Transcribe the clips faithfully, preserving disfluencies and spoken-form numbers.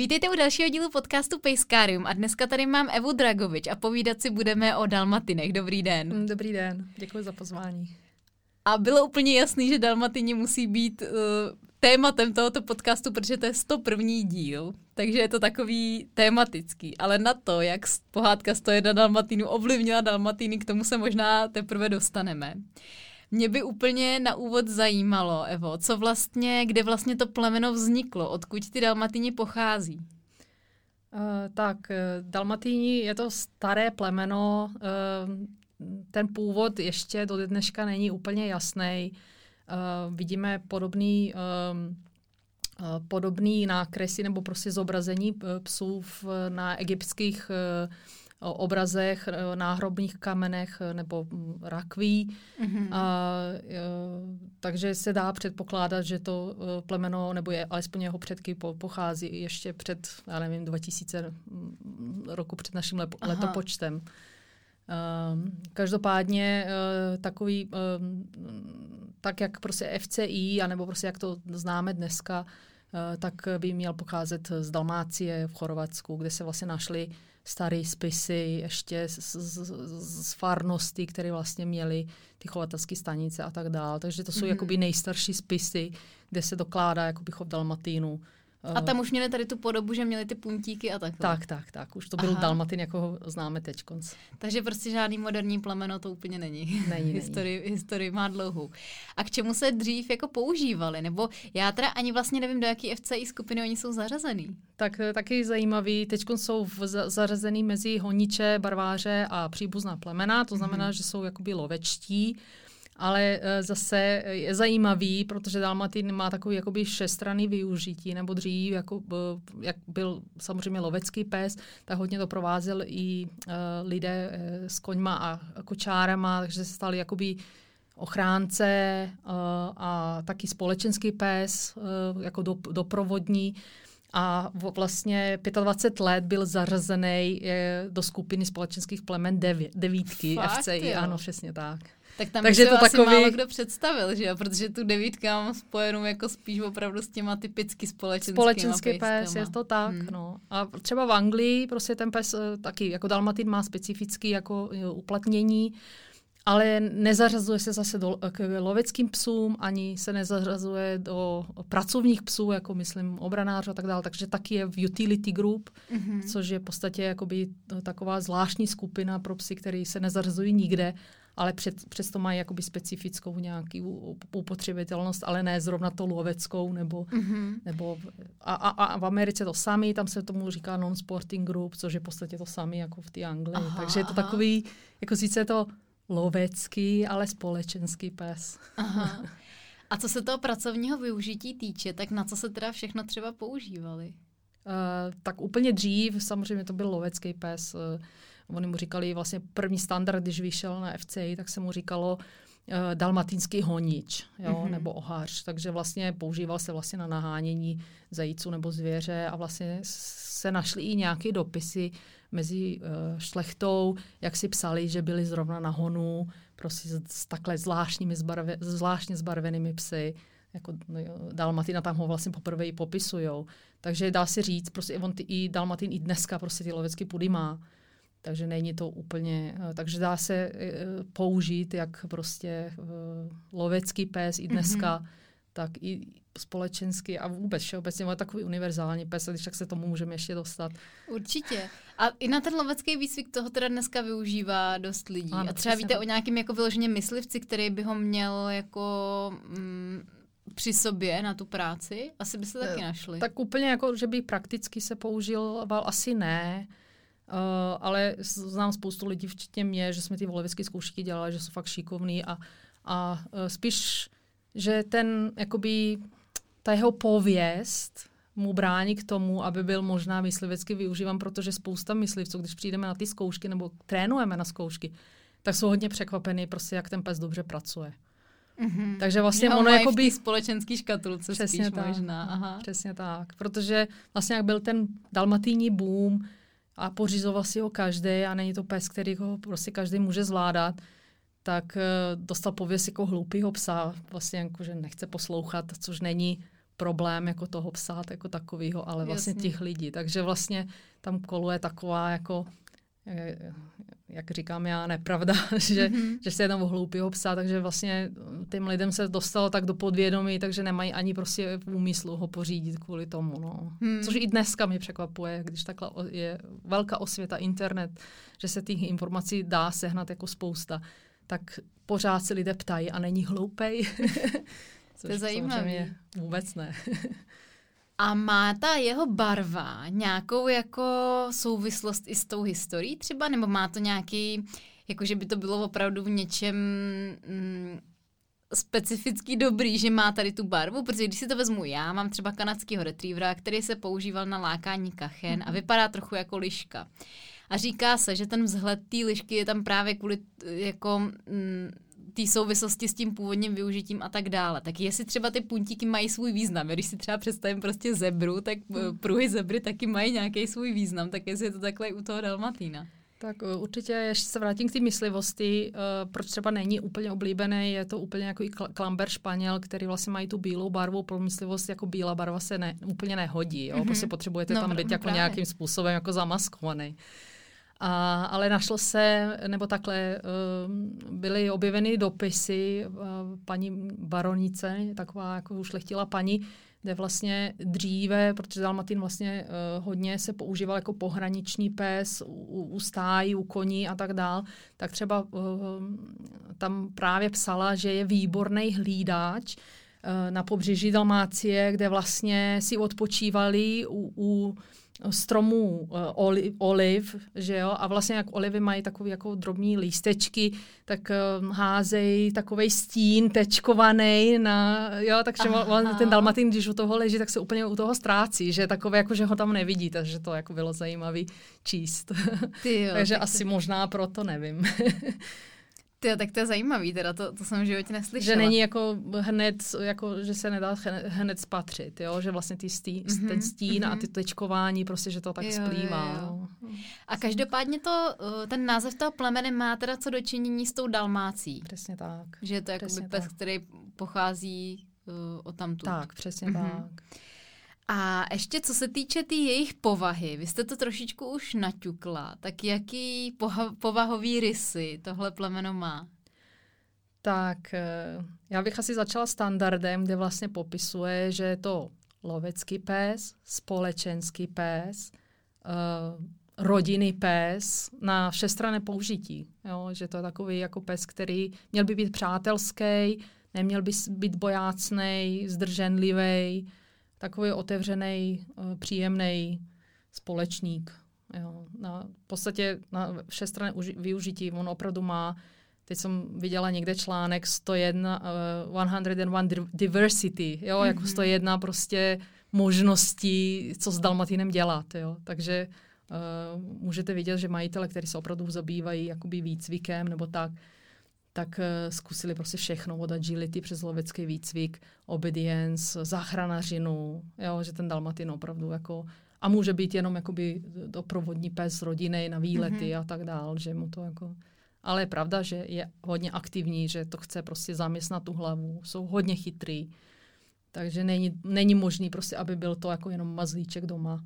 Vítejte u dalšího dílu podcastu Pejskárium a dneska tady mám Evu Dragovič a povídat si budeme o dalmatinech. Dobrý den. Dobrý den, děkuji za pozvání. A bylo úplně jasný, že dalmatini musí být uh, tématem tohoto podcastu, protože to je sto první díl, takže je to takový tématický. Ale na to, jak pohádka sto jedna dalmatinů ovlivnila dalmatiny, k tomu se možná teprve dostaneme. Mě by úplně na úvod zajímalo, Evo, co vlastně, kde vlastně to plemeno vzniklo, odkud ty dalmatini pochází? Uh, tak, dalmatini je to staré plemeno, uh, ten původ ještě do dneška není úplně jasný. Uh, vidíme podobný, um, uh, podobný nákresy nebo prostě zobrazení psů v, na egyptských uh, o obrazech, náhrobních kamenech nebo rakví. Mm-hmm. A, e, takže se dá předpokládat, že to plemeno, nebo je, alespoň jeho předky po, pochází ještě před, já nevím, dva tisíce roku před naším lepo, letopočtem. E, každopádně e, takový, e, tak jak prostě F C I, anebo prostě jak to známe dneska, e, tak by měl pocházet z Dalmácie v Chorvatsku, kde se vlastně našli staré spisy ještě z, z, z farností, které vlastně měly ty chovatelské stanice a tak dále. Takže to jsou mm-hmm. jakoby nejstarší spisy, kde se dokládá jakoby chov dalmatínů. A tam už měli tady tu podobu, že měli ty puntíky a takhle. Tak, tak, tak. Už to byl Aha. dalmatin, jako ho známe teďkonc. Takže prostě žádný moderní plemeno to úplně není. Není, historii, není. Historii má dlouhou. A k čemu se dřív jako používali? Nebo já teda ani vlastně nevím, do jaký F C I skupiny oni jsou zařazený. Tak taky zajímavý. Teďkonc jsou zařazený mezi honiče, barváře a příbuzná plemena. To znamená, mm-hmm. že jsou jakoby lovečtí. Ale zase je zajímavý, protože dalmatin má takový jakoby šestranný využití, nebo dřív, jako, jak byl samozřejmě lovecký pes, tak hodně to provázel i uh, lidé s koňma a kočárama, takže se stali jakoby ochránce uh, a taky společenský pes, uh, jako do, doprovodní. A vlastně dvacet pět let byl zařazený do skupiny společenských plemen devě, devítky. Fakt, F C I. Jo. Ano, přesně tak. Tak tam takže to asi takový... málo kdo představil, že jo? Protože tu devítka mám spojenou jako spíš opravdu s těma typicky společenskými Společenský pes, je to tak, hmm. no. A třeba v Anglii prostě ten pes taky, jako dalmatin má specifický jako uplatnění, ale nezařazuje se zase do, k loveckým psům, ani se nezařazuje do pracovních psů, jako myslím obranářů a tak dále, takže taky je v utility group, mm-hmm. což je v podstatě jakoby taková zvláštní skupina pro psy, který se nezařazují nikde, ale před, přesto mají jakoby specifickou nějaký upotřebitelnost, ale ne zrovna to loveckou, nebo, mm-hmm. nebo a, a, a v Americe to samý, tam se tomu říká non-sporting group, což je v podstatě to samý jako v té Anglii, aha, takže je to aha. takový, jako sice to lovecký, ale společenský pes. Aha. A co se toho pracovního využití týče, tak na co se teda všechno třeba používali? Uh, tak úplně dřív, samozřejmě to byl lovecký pes. Uh, oni mu říkali vlastně první standard, když vyšel na F C I, tak se mu říkalo uh, dalmatinský honič, jo, mm-hmm. nebo ohář. Takže vlastně používal se vlastně na nahánění zajíců nebo zvěře a vlastně se našly i nějaké dopisy mezi uh, šlechtou, jak si psali, že byli zrovna na honu, prostě s, s takhle zvláštními zbarve, zvláštně zbarvenými psy, jako no, dalmatina tam ho vlastně poprvé i popisujou. Takže dá se říct, prostě on ty, i dalmatin i dneska prostě ty lovecký pudy má. Takže není to úplně, uh, takže dá se uh, použít jak prostě uh, lovecký pes i dneska, mm-hmm. tak i společenský a vůbec všeobecně, ale takový univerzální pes, když tak se tomu můžeme ještě dostat. Určitě. A i na ten lovecký výcvik toho teda dneska využívá dost lidí. Ano, a třeba víte tak. o nějakým jako vyloženě myslivci, který by ho měl jako mm, při sobě na tu práci? Asi by se taky našli. Tak úplně jako, že by prakticky se používal, asi ne. Uh, ale znám spoustu lidí, včetně mě, že jsme ty lovecké zkoušky dělali, že jsou fakt šikovný a, a uh, spíš že ten, jakoby, ta jeho pověst mu brání k tomu, aby byl možná myslivecky využíván, protože spousta myslivců, když přijdeme na ty zkoušky nebo trénujeme na zkoušky, tak jsou hodně překvapený, prostě, jak ten pes dobře pracuje. Mm-hmm. Takže vlastně no, ono jakoby... v té společenské škatulce přesně spíš tak, možná. Aha. Přesně tak. Protože vlastně jak byl ten dalmatínní boom a pořizoval si ho každý a není to pes, který ho prostě každý může zvládat, tak dostal pověst jako hloupýho psa, vlastně jako, že nechce poslouchat, což není problém jako toho psa jako takového, ale vlastně Jasně. těch lidí. Takže vlastně tam koluje taková jako, jak říkám já, nepravda, že, mm-hmm. že se jednou hloupýho psa, takže vlastně tým lidem se dostalo tak do podvědomí, takže nemají ani prostě v úmyslu ho pořídit kvůli tomu. No. Mm. Což i dneska mě překvapuje, když takhle je velká osvěta, internet, že se těch informací dá sehnat jako spousta, tak pořád se lidé ptají a není hloupej. To je zajímavé. Vůbec ne. A má ta jeho barva nějakou jako souvislost i s tou historií třeba? Nebo má to nějaký, jakože by to bylo opravdu v něčem mm, specificky dobrý, že má tady tu barvu? Protože když si to vezmu já, mám třeba kanadskýho retrievera, který se používal na lákání kachen a vypadá trochu jako liška. A říká se, že ten vzhled té lišky je tam právě kvůli jako... Mm, té souvislosti s tím původním využitím a tak dále. Tak jestli třeba ty puntíky mají svůj význam, když si třeba představím prostě zebru, tak pruhy zebry taky mají nějaký svůj význam, tak jestli je to takhle i u toho dalmatína. Tak určitě, ještě se vrátím k té myslivosti, uh, proč třeba není úplně oblíbený, je to úplně jako i klamber španěl, který vlastně mají tu bílou barvu, pro myslivost jako bílá barva se ne, úplně nehodí, jo? Mm-hmm. Prostě potřebujete no, tam být jako právě. Nějakým způsobem jako zamaskovaný. A, ale našlo se, nebo takhle, byly objeveny dopisy paní baronice, taková jako ušlechtilá paní, kde vlastně dříve, protože dalmatín vlastně hodně se používal jako pohraniční pes u, u stájí, u koní a tak dál, tak třeba tam právě psala, že je výborný hlídač na pobřeží Dalmácie, kde vlastně si odpočívali u... u stromů uh, oli, oliv, že jo, a vlastně jak olivy mají takový jako drobní lístečky, tak uh, házejí takovej stín tečkovaný na, jo, takže ten dalmatín, když u toho leží, tak se úplně u toho ztrácí, že takové jako, že ho tam nevidí, takže to jako bylo zajímavý číst. Jo, takže asi ty... možná proto, nevím. Tyjo, tak to je zajímavý, teda to, to jsem v životě neslyšela. Že není jako hned, jako, že se nedá hned spatřit, jo? Že vlastně ty stí, mm-hmm, ten stín mm-hmm. a ty tečkování, prostě, že to tak jo, splývá. Jo, jo. A každopádně to, ten název toho plemene má teda co dočinění s tou Dalmácí. Přesně tak. Že je to jakoby pes, tak. který pochází uh, od tamtud. Tak, přesně mm-hmm. tak. A ještě co se týče ty jejich povahy, vy jste to trošičku už naťukla, tak jaký poha- povahový rysy tohle plemeno má? Tak já bych asi začala standardem, kde vlastně popisuje, že je to lovecký pes, společenský pes, rodinný pes na všestranné použití. Jo, že to je takový jako pes, který měl by být přátelský, neměl by být bojácnej, zdrženlivý. Takový otevřený, příjemný společník. Jo. Na, v podstatě na všestranné využití. On opravdu má, teď jsem viděla někde článek sto jedna diversity, jo, mm-hmm. jako sto jedna prostě možností, co s dalmatinem dělat. Jo. Takže uh, můžete vidět, že majitele, kteří se opravdu zabývají jakoby výcvikem nebo tak, tak zkusili prostě všechno od agility přes lovecký výcvik, obedience, záchranařinu, jo, že ten dalmatin opravdu jako, a může být jenom jakoby doprovodní pes rodiny na výlety mm-hmm. a tak dál, že mu to jako, ale je pravda, že je hodně aktivní, že to chce prostě zaměstnat tu hlavu, jsou hodně chytrý, takže není, není možný prostě, aby byl to jako jenom mazlíček doma.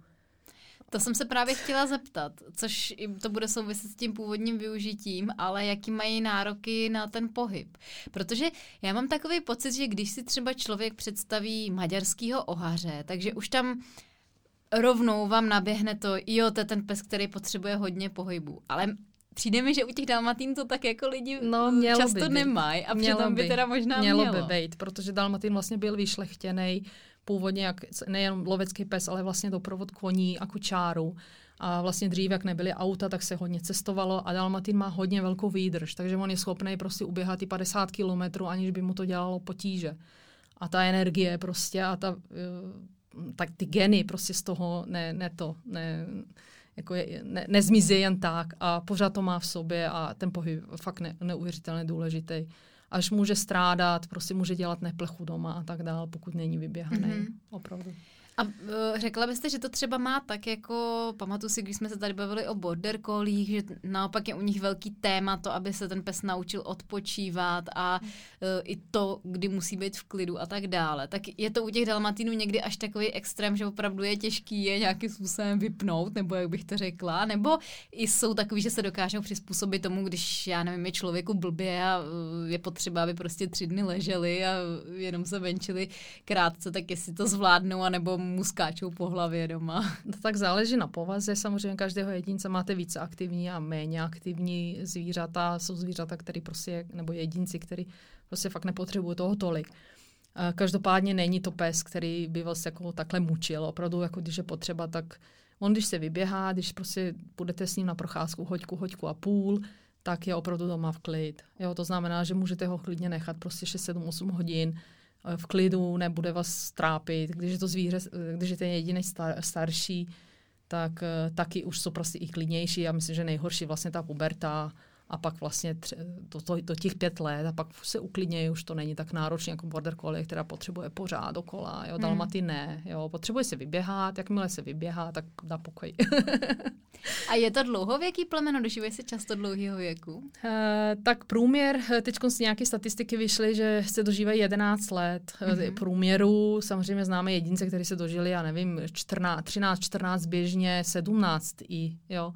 To jsem se právě chtěla zeptat, což to bude souviset s tím původním využitím, ale jaký mají nároky na ten pohyb. Protože já mám takový pocit, že když si třeba člověk představí maďarskýho ohaře, takže už tam rovnou vám naběhne to, jo, to je ten pes, který potřebuje hodně pohybu. Ale přijde mi, že u těch dalmatín to tak jako lidi no, často nemají a přitom by, by teda možná mělo. Mělo by být, protože dalmatín vlastně byl vyšlechtěnej původně jak nejen lovecký pes, ale vlastně doprovod koní a kočáru. A vlastně dřív, jak nebyly auta, tak se hodně cestovalo a dalmatin má hodně velkou výdrž, takže on je schopný prostě uběhat i padesát kilometrů, aniž by mu to dělalo potíže. A ta energie prostě a ta, tak ty geny prostě z toho ne, ne to, ne, jako je, ne, nezmizí jen tak a pořád to má v sobě a ten pohyb fakt ne, neuvěřitelně důležitý. Až může strádat, prostě může dělat neplechu doma a tak dál, pokud není vyběhaný. Mm-hmm. Opravdu. A uh, řekla byste, že to třeba má tak, jako pamatuju si, když jsme se tady bavili o border collích, že naopak je u nich velký téma to, aby se ten pes naučil odpočívat a uh, i to, kdy musí být v klidu a tak dále. Tak je to u těch dalmatínů někdy až takový extrém, že opravdu je těžký je nějakým způsobem vypnout, nebo jak bych to řekla, nebo jsou takový, že se dokážou přizpůsobit tomu, když, já nevím, je člověku blbě a uh, je potřeba, aby prostě tři dny leželi a jenom se venčili krátce, tak jestli to zvládnou, anebo mu skáčou po hlavě doma. To tak záleží na povaze. Samozřejmě každého jedince máte více aktivní a méně aktivní zvířata. Jsou zvířata, který prostě, nebo jedinci, který prostě fakt nepotřebují toho tolik. Každopádně není to pes, který by vás jako takhle mučil. Opravdu, jako když je potřeba, tak on když se vyběhá, když prostě půjdete s ním na procházku hoďku, hoďku a půl, tak je opravdu doma v klid. Jo, to znamená, že můžete ho klidně nechat prostě šest sedm osm hodin v klidu, nebude vás trápit. Když je to zvíře, když je ten jedinec star, starší, tak taky už jsou prostě i klidnější. Já myslím, že nejhorší vlastně ta puberta a pak vlastně tře, to, to, do těch pět let a pak se uklidnějí, už to není tak náročné jako border collie, která potřebuje pořád dokola. Jo, dalmaty ne. Jo, potřebuje se vyběhat, jakmile se vyběhá, tak dá pokoj. A je to dlouhověký plemeno? Dožívají se často dlouhého věku? E, tak průměr, teď z nějaké statistiky vyšly, že se dožívají jedenáct let mm-hmm. průměru. Samozřejmě známe jedince, kteří se dožili, já nevím, čtrnáct, třináct, čtrnáct, běžně sedmnáct i, jo.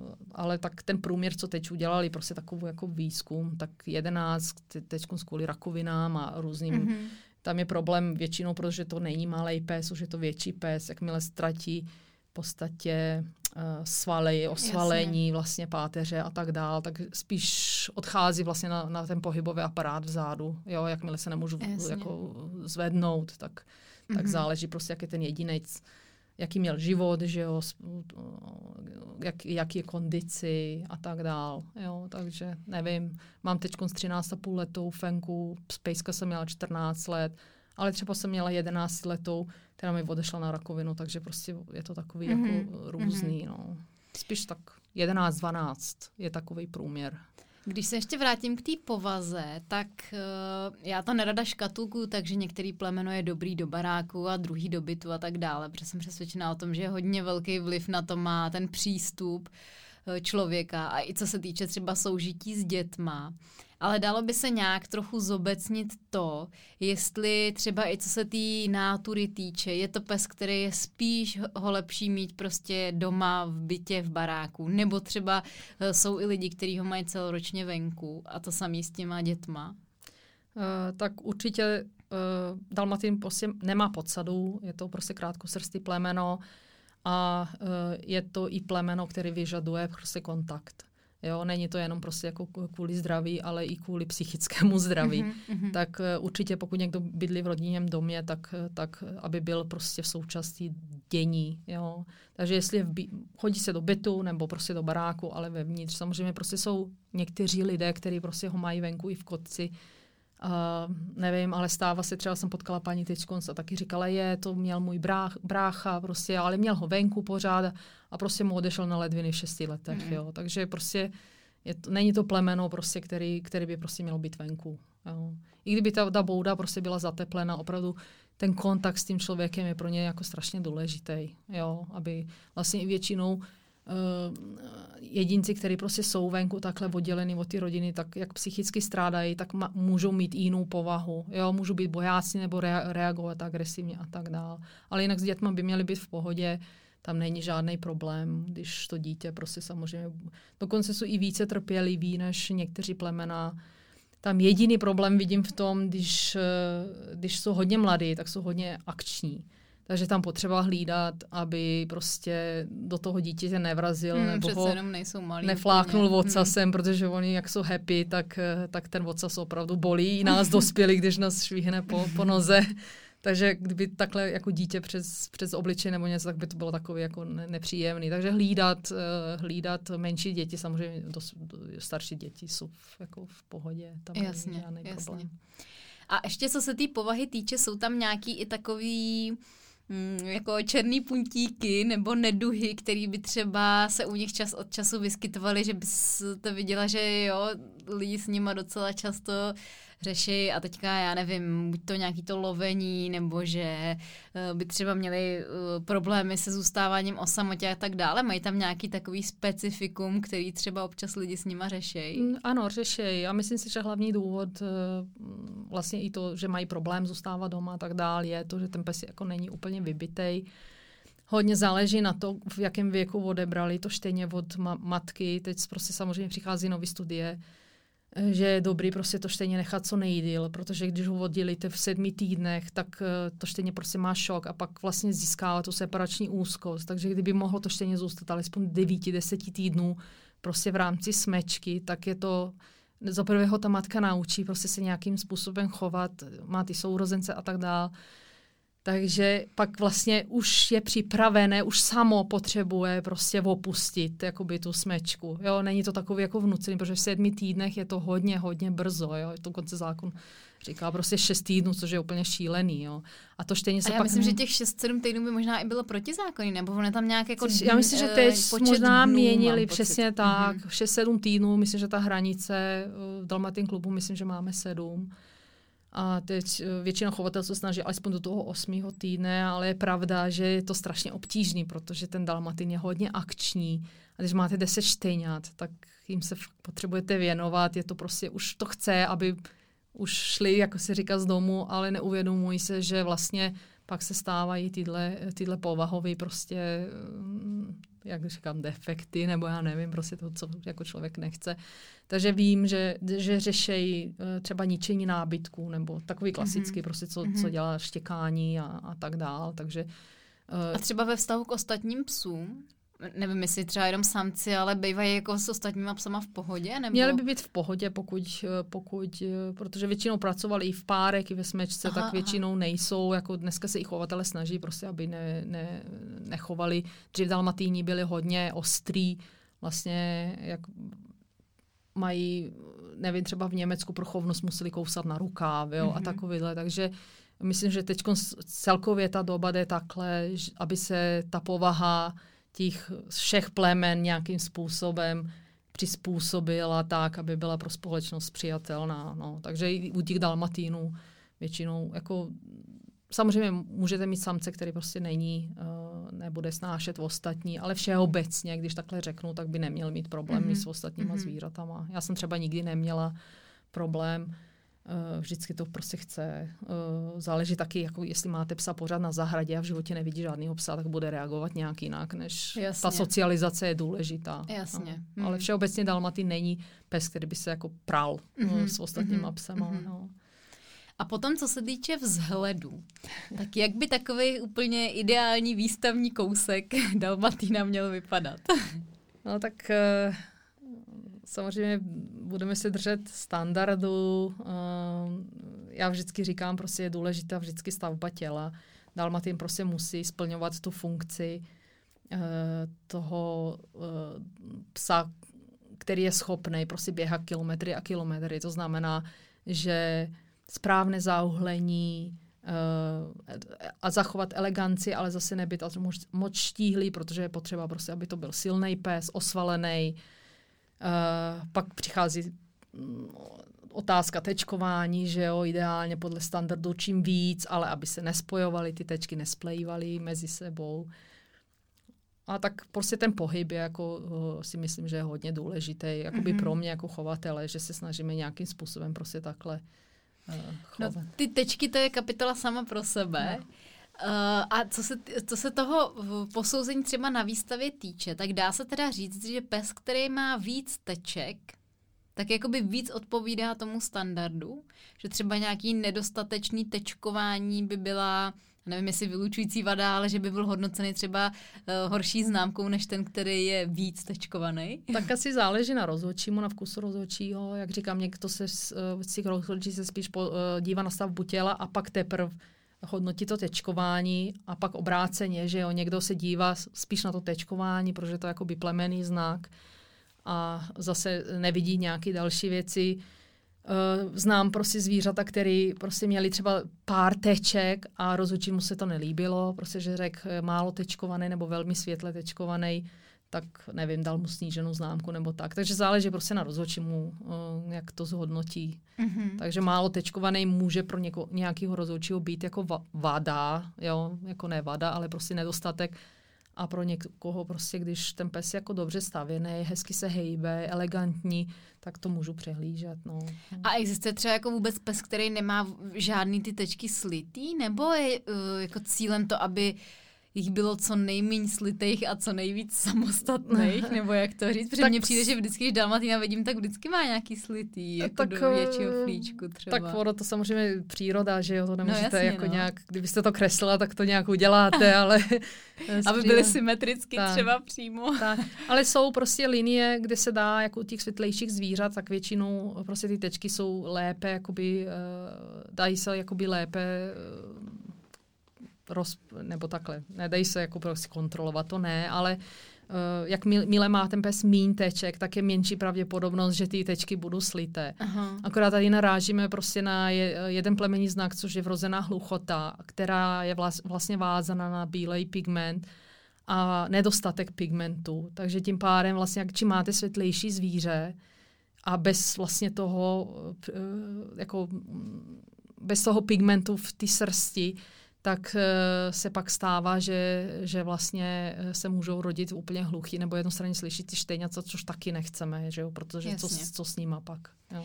Uh, ale tak ten průměr, co teď udělali, prostě takovou jako výzkum, tak jedenáct, te- teďkon kvůli rakovinám a různým, mm-hmm. tam je problém většinou, protože to není malej pes, už je to větší pes, jakmile ztratí v podstatě uh, svaly, osvalení, vlastně páteře a tak dál, tak spíš odchází vlastně na, na ten pohybový aparát vzadu, jo, jakmile se nemůžu v, jako zvednout, tak, mm-hmm. tak záleží prostě, jak je ten jedinec, jaký měl život, že jo, jak, jaký je kondici a tak dál, jo, takže nevím, mám teď z třináct a půl letou Fenku, z Pejska jsem měla čtrnáct let, ale třeba jsem měla jedenáct letou, která mi odešla na rakovinu, takže prostě je to takový mm-hmm. jako různý, mm-hmm. no. Spíš tak jedenáct dvanáct je takový průměr. Když se ještě vrátím k té povaze, tak uh, já to nerada škatulkuju, takže některý plemeno je dobrý do baráku a druhý do bytu a tak dále, protože jsem přesvědčená o tom, že hodně velký vliv na to má ten přístup uh, člověka a i co se týče třeba soužití s dětma. Ale dalo by se nějak trochu zobecnit to, jestli třeba i co se té nátury týče, je to pes, který je spíš ho lepší mít prostě doma, v bytě, v baráku, nebo třeba jsou i lidi, kteří ho mají celoročně venku a to samý s těma dětma? Uh, tak určitě uh, dalmatín prostě nemá podsadu, je to prostě krátkosrstý plemeno a uh, je to i plemeno, který vyžaduje prostě kontakt. Jo, není to jenom prostě jako kvůli zdraví, ale i kvůli psychickému zdraví. Mm-hmm. Tak určitě, pokud někdo bydlí v rodinném domě, tak, tak aby byl prostě v součástí dění. Jo. Takže jestli by, chodí se do bytu nebo prostě do baráku, ale vevnitř. Samozřejmě prostě jsou někteří lidé, kteří prostě ho mají venku i v kotci. Uh, nevím, ale stává se, třeba jsem potkala paní Tyčkonc a taky říkala, je, to měl můj brách, brácha, prostě, ale měl ho venku pořád a prostě mu odešel na ledviny v šesti letech, mm. jo. Takže prostě je to, není to plemeno, prostě, který, který by prostě mělo být venku. Jo. I kdyby ta, ta bouda prostě byla zateplena, opravdu ten kontakt s tím člověkem je pro ně jako strašně důležitý, jo, aby vlastně většinou Uh, jedinci, kteří prostě jsou venku takhle odděleni od ty rodiny, tak jak psychicky strádají, tak ma- můžou mít jinou povahu. Jo, můžou být bojácní nebo rea- reagovat agresivně a tak dál. Ale jinak s dětmi by měli být v pohodě, tam není žádný problém, když to dítě prostě samozřejmě... Dokonce jsou i více trpěliví než někteří plemena. Tam jediný problém vidím v tom, když, když jsou hodně mladí, tak jsou hodně akční. Takže tam potřeba hlídat, aby prostě do toho dítěte nevrazil, hmm, nebo ho nefláknul ocasem, hmm. protože oni, jak jsou happy, tak, tak ten ocas opravdu bolí. Nás dospělí, když nás švihne po, po noze. Takže kdyby takhle jako dítě přes, přes obličej nebo něco, tak by to bylo takový jako nepříjemný. Takže hlídat, hlídat menší děti, samozřejmě dost, starší děti jsou v, jako v pohodě. Tam jasně, není žádný jasně. problém. A ještě co se té povahy týče, jsou tam nějaký i takový... jako černý puntíky nebo neduhy, který by třeba se u nich čas od času vyskytovaly, že byste viděla, že jo, lidi s nima docela často řeší a teďka, já nevím, buď to nějaký to lovení, nebo že by třeba měli problémy se zůstáváním o samotě a tak dále. Mají tam nějaký takový specifikum, který třeba občas lidi s nima řeší? Ano, řeší. A myslím si, že hlavní důvod vlastně i to, že mají problém zůstávat doma a tak dále, je to, že ten pes jako není úplně vybitej. Hodně záleží na to, v jakém věku odebrali to čtení od ma- matky. Teď prostě samozřejmě přichází nový studie, že je dobrý prostě to čtení nechat co nejdýl, protože když ho oddělíte v sedmi týdnech, tak to čtení prostě má šok a pak vlastně získává tu separační úzkost. Takže kdyby mohlo to čtení zůstat alespoň devíti, deseti týdnů prostě v rámci smečky, tak je to... Za prvé ho ta matka naučí prostě se nějakým způsobem chovat, má ty sourozence a tak dále. Takže pak vlastně už je připravené, už samo potřebuje prostě opustit jakoby tu smečku. Jo, není to takový jako vnucený, protože v sedmi týdnech je to hodně, hodně brzo. Jo. Dokonce zákon říká prostě šest týdnů, což je úplně šílený. Jo. A to čtení se a já pak... myslím, že těch šest, sedm týdnů by možná i bylo protizákonný, nebo ono tam nějak jako... Což, já myslím, že teď možná měnili přesně tak. Mm-hmm. Šest, sedm týdnů, myslím, že ta hranice v Dalmatin klubu, myslím, že máme sedm. A teď většina chovatelů se snaží alespoň do toho osmého týdne, ale je pravda, že je to strašně obtížný, protože ten dalmatin je hodně akční. A když máte deset čtyňat, tak jim se potřebujete věnovat. Je to prostě, už to chce, aby už šli, jako se říká, z domu, ale neuvědomují se, že vlastně pak se stávají tyhle, tyhle povahové prostě, jak říkám, defekty, nebo já nevím, prostě to, co jako člověk nechce. Takže vím, že, že řešejí třeba ničení nábytku, nebo takový klasický, mm-hmm. prostě co, mm-hmm. co dělá štěkání a, a tak dál. Takže, uh, a třeba ve vztahu k ostatním psům? Nevím, jestli třeba jenom samci, ale bývají jako s ostatníma psama v pohodě? Nebo... Měli by být v pohodě, pokud, pokud, protože většinou pracovali i v párek, i ve smečce, aha, tak většinou aha. nejsou, jako dneska se i chovatele snaží prostě, aby ne, ne, nechovali. Dřív dalmatíni byli hodně ostrý, vlastně jak mají, nevím, třeba v Německu pro chovnost museli kousat na rukáv, jo, mm-hmm. a takovýhle, takže myslím, že teď celkově ta doba jde takhle, aby se ta povaha těch všech plemen nějakým způsobem přizpůsobila tak, aby byla pro společnost přijatelná. No. Takže i u těch dalmatínů většinou, jako samozřejmě můžete mít samce, který prostě není, nebude snášet ostatní, ale všeobecně, když takhle řeknu, tak by neměl mít problémy mm-hmm. s ostatníma mm-hmm. zvířatama. Já jsem třeba nikdy neměla problém. Vždycky to prostě chce. Záleží taky, jako jestli máte psa pořád na zahradě a v životě nevidí žádného psa, tak bude reagovat nějak jinak, než jasně. ta socializace je důležitá. Jasně. No. Ale všeobecně dalmatin není pes, který by se jako pral mm-hmm. no, s ostatníma mm-hmm. psema. Mm-hmm. No. A potom, co se týče vzhledu, tak jak by takový úplně ideální výstavní kousek dalmatina měl vypadat? No tak... Uh... Samozřejmě budeme se držet standardu. Já vždycky říkám, prostě je důležitá vždycky stavba těla. Dalmatin prostě musí splňovat tu funkci toho psa, který je schopný prostě běhat kilometry a kilometry. To znamená, že správné zaúhlení a zachovat eleganci, ale zase nebyt moc štíhlý, protože je potřeba prostě, aby to byl silný pes, osvalený. Uh, pak přichází otázka tečkování, že jo, ideálně podle standardu čím víc, ale aby se nespojovaly, ty tečky nesplejívaly mezi sebou. A tak prostě ten pohyb je jako, uh, si myslím, že je hodně důležitý, jakoby mm-hmm. pro mě jako chovatele, že se snažíme nějakým způsobem prostě takhle uh, chovat. No, ty tečky, to je kapitola sama pro sebe. No. Uh, a co se, co se toho posouzení třeba na výstavě týče, tak dá se teda říct, že pes, který má víc teček, tak jakoby víc odpovídá tomu standardu, že třeba nějaký nedostatečný tečkování by byla, nevím jestli vylučující vada, ale že by byl hodnocený třeba uh, horší známkou než ten, který je víc tečkovaný. Tak asi záleží na rozhodčímu, na vkusu rozhodčího, jak říkám, někdo se z těch rozhodčí se spíš po, uh, dívá na stavbu těla a pak teprv hodnotí to tečkování a pak obráceně, že jo, někdo se dívá spíš na to tečkování, protože to je jakoby plemenný znak a zase nevidí nějaké další věci. Znám prostě zvířata, který prostě měli třeba pár teček a rozhodčímu se to nelíbilo, prostě že řekl málo tečkovaný nebo velmi světle tečkovaný, tak nevím, dal mu sníženou známku nebo tak. Takže záleží prostě na rozhodčímu, jak to zhodnotí. Mm-hmm. Takže málo tečkovaný může pro něko, nějakého rozhodčího být jako vada, jo, jako ne vada, ale prostě nedostatek. A pro někoho prostě, když ten pes je jako dobře stavěný, hezky se hejbe, elegantní, tak to můžu přehlížet, no. A existuje třeba jako vůbec pes, který nemá žádný ty tečky slitý, nebo je uh, jako cílem to, aby jich bylo co nejméně slitejch a co nejvíc samostatných, nebo jak to říct? Protože mně přijde, že vždycky, když Dalmatina vidím, tak vždycky má nějaký slitý, jako tak, do většího flíčku třeba. Tak ono, to samozřejmě příroda, že jo, to nemůžete no, jasně, jako no. nějak, kdybyste to kreslila, tak to nějak uděláte, ale... Aby byly symetricky tak, třeba přímo. Tak. Ale jsou prostě linie, kde se dá, jako u těch světlejších zvířat, tak většinou prostě ty tečky jsou lépe, jakoby, dají se jakoby lépe... Roz, nebo takhle, nedají se jako prostě kontrolovat, to ne, ale uh, jak mile má ten pes míň teček, tak je menší pravděpodobnost, že ty tečky budou slité. Aha. Akorát tady narážíme prostě na je, jeden plemenní znak, což je vrozená hluchota, která je vlas, vlastně vázaná na bílej pigment a nedostatek pigmentu. Takže tím pádem vlastně, jak čím máte světlejší zvíře a bez vlastně toho, uh, jako bez toho pigmentu v ty srsti, tak se pak stává, že, že vlastně se můžou rodit úplně hluchý nebo jednostranně slyšit ty štejňata, což taky nechceme, že jo? Protože co, co s nima pak. Jo.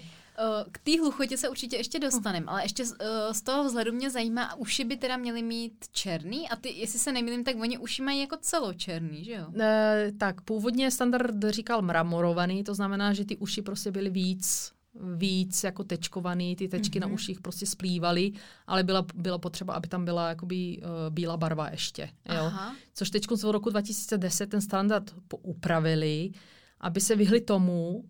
K té hluchotě se určitě ještě dostaneme, ale ještě z toho vzhledu mě zajímá, uši by teda měly mít černý a ty, jestli se nemýlím, tak oni uši mají jako celočerný, že jo? E, tak původně standard říkal mramorovaný, to znamená, že ty uši prostě byly víc víc jako tečkovaný, ty tečky mm-hmm. na uších prostě splývaly, ale byla, bylo potřeba, aby tam byla jakoby uh, bílá barva ještě. Jo? Což tečku z roku dva tisíce deset ten standard poupravili, aby se vyhli tomu, uh,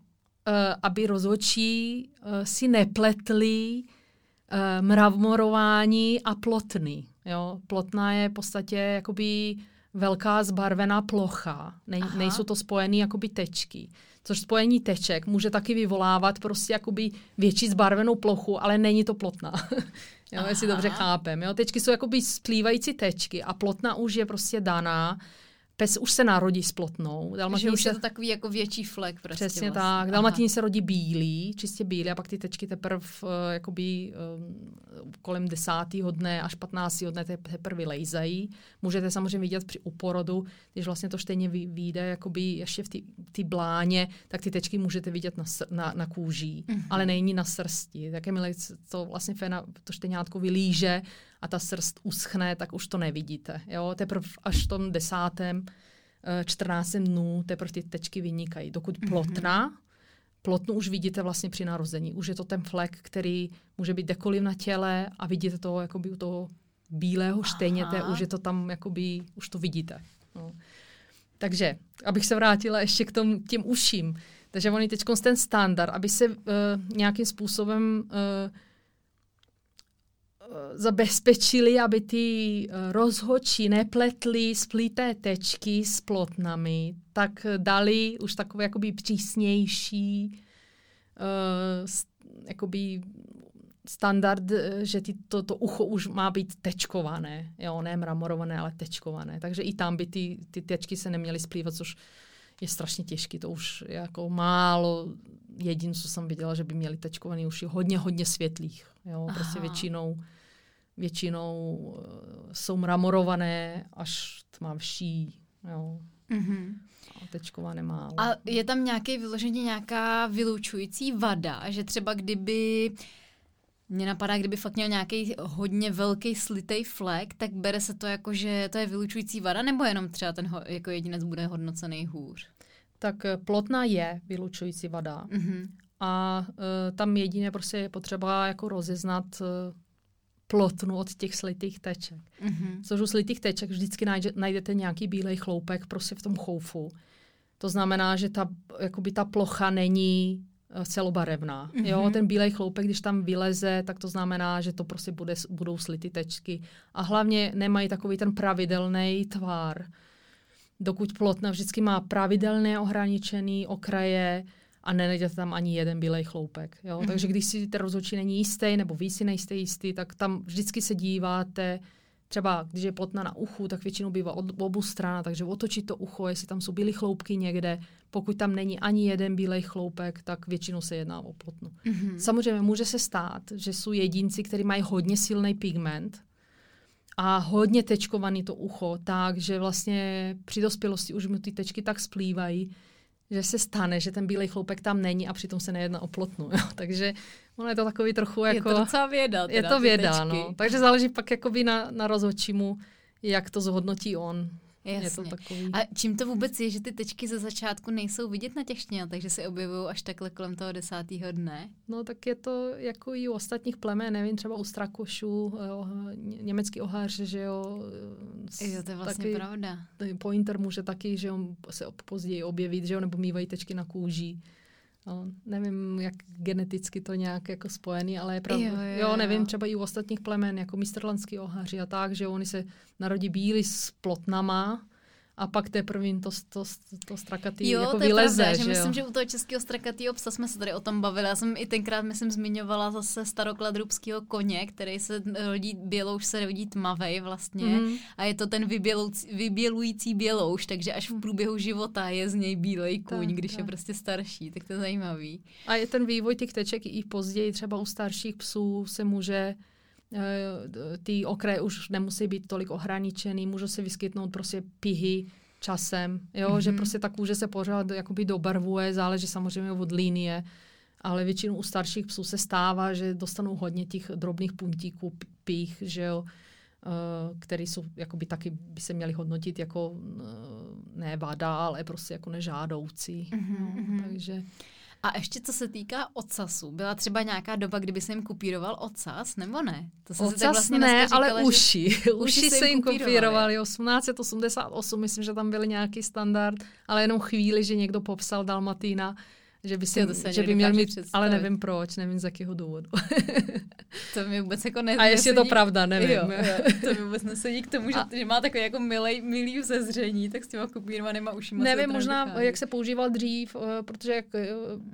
aby rozhodčí uh, si nepletli uh, mramorování a plotny. Jo? Plotna je v podstatě jakoby velká zbarvená plocha. Ne, nejsou to spojený jakoby tečky. Což spojení teček může taky vyvolávat prostě jakoby větší zbarvenou plochu, ale není to plotna. Jo, jestli dobře chápem. Jo? Tečky jsou jakoby splývající tečky a plotna už je prostě daná. Pes už se narodí s plotnou. Dalmatini že už se... je to takový jako větší flek. Prostě přesně vlastně. Tak. Dalmatini se rodí bílý, čistě bílý a pak ty tečky teprve uh, jakoby um, kolem desátého dne až patnáctého dne teprve vylejzají. Můžete samozřejmě vidět při uporodu, když vlastně to štejně vyjde jakoby ještě v ty bláně, tak ty tečky můžete vidět na, na, na kůži, mm-hmm. ale není na srsti. Takhle to vlastně féna, to štěňátko vylíže a ta srst uschne, tak už to nevidíte. Jo? Teprve až v tom desátém, čtrnáctém dnu teprve ty tečky vynikají. Dokud plotna, mm-hmm. plotnu už vidíte vlastně při narození. Už je to ten flek, který může být dekoliv na těle a vidíte toho, jakoby u toho bílého štejněte, už je to tam, jakoby, už to vidíte. No. Takže, abych se vrátila ještě k tom, těm uším. Takže oni teď ten standard, aby se uh, nějakým způsobem... Uh, zabezpečili, aby ty rozhodčí nepletli splité tečky s plotnami, tak dali už takové jakoby přísnější uh, jakoby standard, že ty to, to ucho už má být tečkované. Jo, ne mramorované, ale tečkované. Takže i tam by ty, ty tečky se neměly splývat, což je strašně těžký. To už jako málo jedinců jsem viděla, že by měli tečkovaný uši hodně, hodně světlých. Jo, prostě většinou většinou jsou mramorované až tmavší, jo. Mm-hmm. A tečkované málo. A je tam nějaký vyloženě nějaká vylučující vada, že třeba kdyby mě napadá, kdyby fakt měl nějaký hodně velký slitej flek, tak bere se to jako, že to je vylučující vada, nebo jenom třeba ten ho, jako jedinec bude hodnocený hůř? Tak plotna je vylučující vada. Mm-hmm. A e, tam jedině prostě je potřeba jako rozeznat e, plotnu od těch slitých teček. Mm-hmm. Což u slitých teček vždycky najde, najdete nějaký bílej chloupek prostě v tom choufu. To znamená, že ta, jakoby ta plocha není e, celobarevná. Mm-hmm. Jo, ten bílej chloupek, když tam vyleze, tak to znamená, že to prostě bude, budou slitý tečky. A hlavně nemají takový ten pravidelný tvar. Dokud plotna vždycky má pravidelné ohraničené okraje, a nenajděte tam ani jeden bílej chloupek. Jo? Mm-hmm. Takže když si ten rozhodčí není jistý, nebo vy si nejste jistý, tak tam vždycky se díváte třeba když je plotna na uchu, tak většinou bývá od obou stran, takže otočit to ucho, jestli tam jsou bílé chloupky někde. Pokud tam není ani jeden bílej chloupek, tak většinou se jedná o plotnu. Mm-hmm. Samozřejmě může se stát, že jsou jedinci, kteří mají hodně silný pigment a hodně tečkovaný to ucho, takže vlastně při dospělosti už mu ty tečky tak splývají, že se stane, že ten bílej chloupek tam není a přitom se nejedná o plotnu. Jo. Takže ono je to takový trochu jako... Je to docela věda. Teda, je to věda, no. Takže záleží pak jakoby na, na rozhodčímu, jak to zhodnotí on. Jasně. Je to takový... A čím to vůbec je, že ty tečky ze začátku nejsou vidět na těch štěňatech, takže se objevují až takhle kolem toho desátého dne? No tak je to jako i u ostatních plemen, nevím, třeba u strakošů, německý ohař, že jo. Jo, to je vlastně taky, pravda. Pointer může taky, že on se později objevit, že jo, nebo mývají tečky na kůži. No, nevím, jak geneticky to nějak jako spojený, ale je pravda. Jo, jo, jo, nevím, jo. Třeba i u ostatních plemen, jako místerlandský ohaři a tak, že oni se narodí bílí s plotnama a pak teprve jim to, to, to strakatý jo, jako to vyleze. Pravda, že myslím, jo? Že u toho českého strakatýho psa jsme se tady o tom bavili. Já jsem i tenkrát, myslím, zmiňovala zase starokladrubskýho koně, který se rodí bělouš, se rodí tmavej vlastně mm. a je to ten vybělující bělouš, takže až v průběhu života je z něj bílej kůň, tak, když tak. Je prostě starší, tak to je zajímavý. A je ten vývoj těch teček i později, třeba u starších psů se může... ty okraje už nemusí být tolik ohraničený, můžou se vyskytnout prostě pihy časem, jo, mm-hmm. že prostě ta kůže se pořád jakoby dobarvuje, záleží samozřejmě od linie, ale většinou u starších psů se stává, že dostanou hodně těch drobných puntíků, pích, že jo, který jsou, jakoby taky by se měly hodnotit jako ne vada, ale prostě jako nežádoucí, mm-hmm. no, takže... A ještě co se týká ocasu, byla třeba nějaká doba, kdyby se jim kupíroval ocas, nebo ne? To se ocas vlastně ne, říkala, ale uši. Uši, uši se jim kupírovali. osmnáct set osmdesát osm, myslím, že tam byl nějaký standard, ale jenom chvíli, že někdo popsal Dalmatína, že by, si, že by měl mít, představit. Ale nevím proč, nevím z jakého důvodu. To mi vůbec jako nesedí. A jestli je to pravda, nevím. Jo, jo, to mi vůbec nesedí k tomu, že, že má takový jako milý, milý vzezření, tak s těma kupírovanýma ušima. Nevím, možná vychází. Jak se používal dřív, protože jak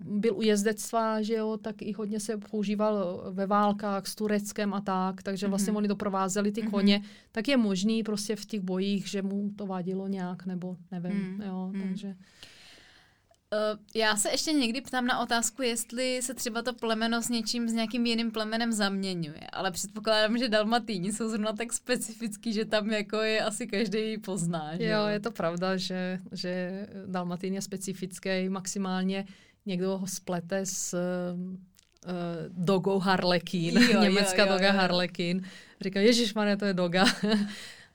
byl u jezdectva, že jo, tak i hodně se používal ve válkách s Tureckem a tak, takže vlastně mm-hmm. oni doprovázeli ty koně, mm-hmm. tak je možný prostě v těch bojích, že mu to vadilo nějak, nebo nevím, mm-hmm. jo, takže... Já se ještě někdy ptám na otázku, jestli se třeba to plemeno s něčím, s nějakým jiným plemenem zaměňuje, ale předpokládám, že Dalmatíni jsou zrovna tak specifický, že tam jako je asi každý pozná. Že? Jo, je to pravda, že, že Dalmatín je specifický, maximálně někdo ho splete s uh, dogou Harlekin, jo, německá jo, jo, doga jo. Harlekin. Říkám, ježišmarja, to je doga.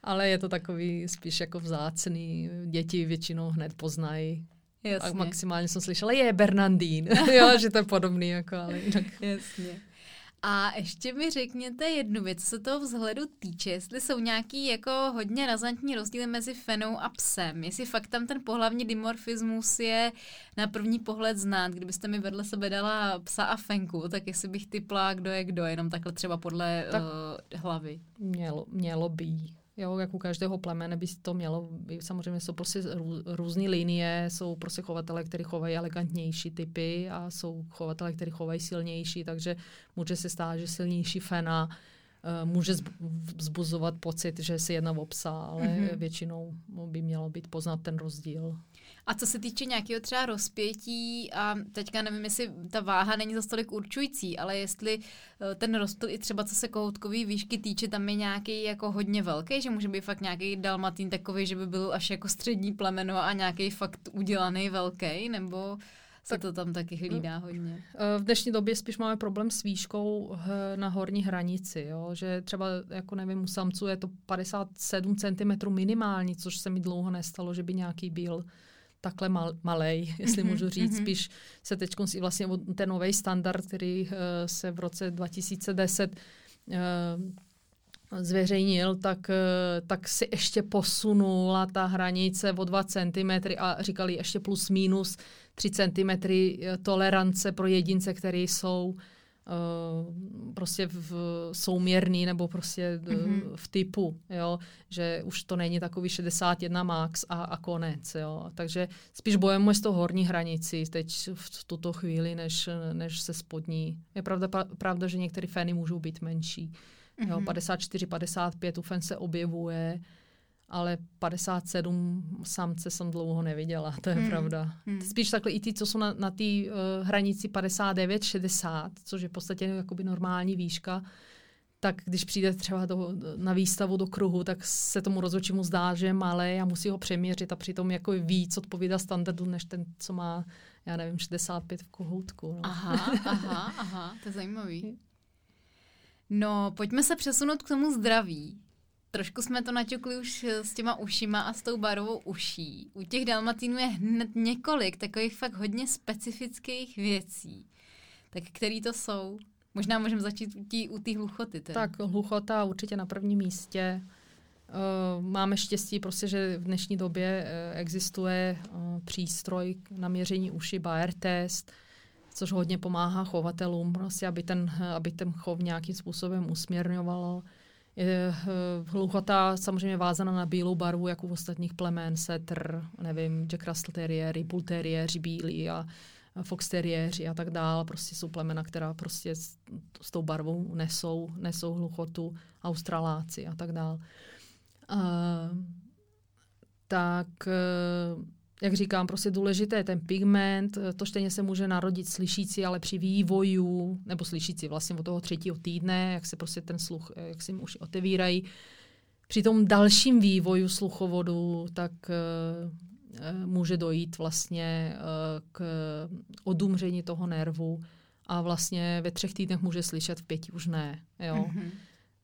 Ale je to takový spíš jako vzácný, děti většinou hned poznají. Jasně. A maximálně jsem slyšela, je Bernardín, jo, že to je podobný, jako, ale jinak. Jasně. A ještě mi řekněte jednu věc, co se toho vzhledu týče, jestli jsou nějaký jako hodně razantní rozdíly mezi fenou a psem, jestli fakt tam ten pohlavní dimorfismus je na první pohled znát, kdybyste mi vedle sebe dala psa a fenku, tak jestli bych typla, kdo je kdo, jenom takhle třeba podle tak uh, hlavy. Mělo, mělo by. Jo, jak u každého plemene by to mělo, samozřejmě jsou prostě rů, různé linie, jsou prostě chovatelé, kteří chovají elegantnější typy a jsou chovatelé, kteří chovají silnější, takže může se stát, že silnější fena uh, může vzbuzovat pocit, že se jedná o psa, ale mm-hmm. většinou by mělo být poznat ten rozdíl. A co se týče nějakého třeba rozpětí, a teďka nevím, jestli ta váha není zas tolik určující, ale jestli ten rozptyl i třeba co se kohoutkový výšky týče, tam je nějaký jako hodně velký, že může být fakt nějaký dalmatín takový, že by byl až jako střední plemeno a nějaký fakt udělaný velký, nebo se to tam taky hlídá hodně? V dnešní době spíš máme problém s výškou na horní hranici, jo? Že třeba, jako nevím, u samců je to padesát sedm centimetrů minimální, což se mi dlouho nestalo, že by nějaký byl takhle mal, malej, jestli mm-hmm, můžu říct. Mm-hmm. Spíš se teď i vlastně ten nový standard, který uh, se v roce dva tisíce deset uh, zveřejnil, tak, uh, tak se ještě posunula ta hranice o dva centimetry a říkali ještě plus minus tři centimetry tolerance pro jedince, které jsou Uh, prostě v souměrný nebo prostě mm-hmm. v typu, jo? Že už to není takový šedesát jedna max a, a konec. Jo? Takže spíš bojujeme s tou horní hranicí teď v tuto chvíli, než, než se spodní. Je pravda, pravda, že některé fény můžou být menší, Mm-hmm. padesát čtyři padesát pět u fen se objevuje, ale padesát sedm samce jsem dlouho neviděla, to je mm-hmm. pravda. Spíš takhle i ty, co jsou na, na té uh, hranici padesát devět šedesát, což je v podstatě jakoby normální výška, tak když přijde třeba do, na výstavu do kruhu, tak se tomu rozhodčímu zdá, že je malé a musí ho přeměřit a přitom jako víc odpovídá standardu, než ten, co má, já nevím, šedesát pět v kohoutku. No. Aha, aha, aha, to je zajímavý. No, pojďme se přesunout k tomu zdraví. Trošku jsme to naťukli už s těma ušima a s tou barovou uší. U těch dalmatínů je hned několik takových fakt hodně specifických věcí. Tak který to jsou? Možná můžeme začít u té hluchoty. Teda. Tak hluchota určitě na prvním místě. Máme štěstí, prostě, že v dnešní době existuje přístroj na měření uši Bayer test, což hodně pomáhá chovatelům, prostě, aby, ten, aby ten chov nějakým způsobem usměrňovalo. Hluchota samozřejmě vázaná na bílou barvu, jako u ostatních plemen, setr, nevím, Jack Russell teriéři, bull teriéři, bílí a fox teriéři a tak dál. Prostě jsou plemena, která prostě s, s tou barvou nesou, nesou hluchotu, Australáci a tak dál. Uh, tak... Uh, Jak říkám, prostě důležité je ten pigment, to štěně se může narodit slyšící, ale při vývoju, nebo slyšící vlastně od toho třetího týdne, jak se prostě ten sluch, jak se jim uši otevírají. Při tom dalším vývoju sluchovodu, tak uh, může dojít vlastně uh, k odumření toho nervu a vlastně ve třech týdnech může slyšet, v pěti už ne, jo. Mm-hmm.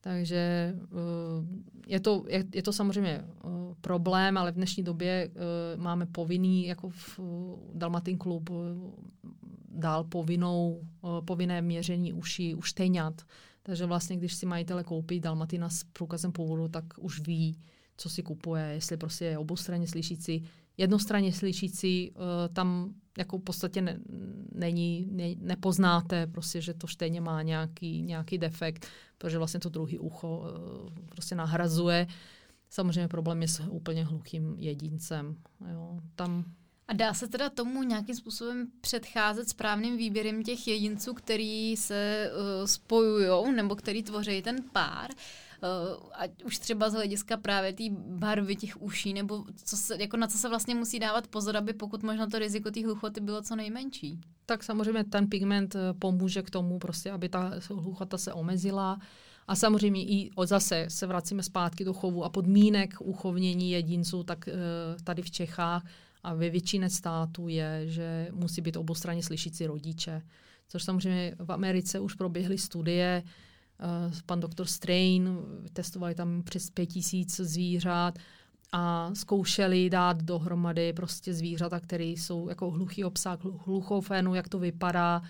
Takže je to, je, je to samozřejmě problém, ale v dnešní době máme povinný, jako v Dalmatin klub, dál povinnou, povinné měření uší, už štěňat. Takže vlastně, když si majitele koupí dalmatina s průkazem původu, tak už ví, co si kupuje, jestli prostě je oboustranně slyšící. Jednostranně slyšící tam jako v podstatě ne, není, ne, nepoznáte, prostě, že to štěně má nějaký, nějaký defekt, protože vlastně to druhý ucho prostě nahrazuje. Samozřejmě problém je s úplně hluchým jedincem. Jo, tam... A dá se teda tomu nějakým způsobem předcházet správným výběrem těch jedinců, který se uh, spojujou nebo který tvoří ten pár? Ať už třeba z hlediska právě té barvy těch uší, nebo co se, jako na co se vlastně musí dávat pozor, aby pokud možno to riziko té hluchoty bylo co nejmenší. Tak samozřejmě ten pigment pomůže k tomu, prostě, aby ta hluchota se omezila. A samozřejmě i zase se vracíme zpátky do chovu a podmínek uchovnění jedinců, tak tady v Čechách a ve většině států je, že musí být oboustranně slyšící rodiče. Což samozřejmě v Americe už proběhly studie, pan doktor Strain, testovali tam přes pět tisíc zvířat a zkoušeli dát dohromady prostě zvířata, které jsou jako hluchý obsah, hluchou fénu, jak to vypadá.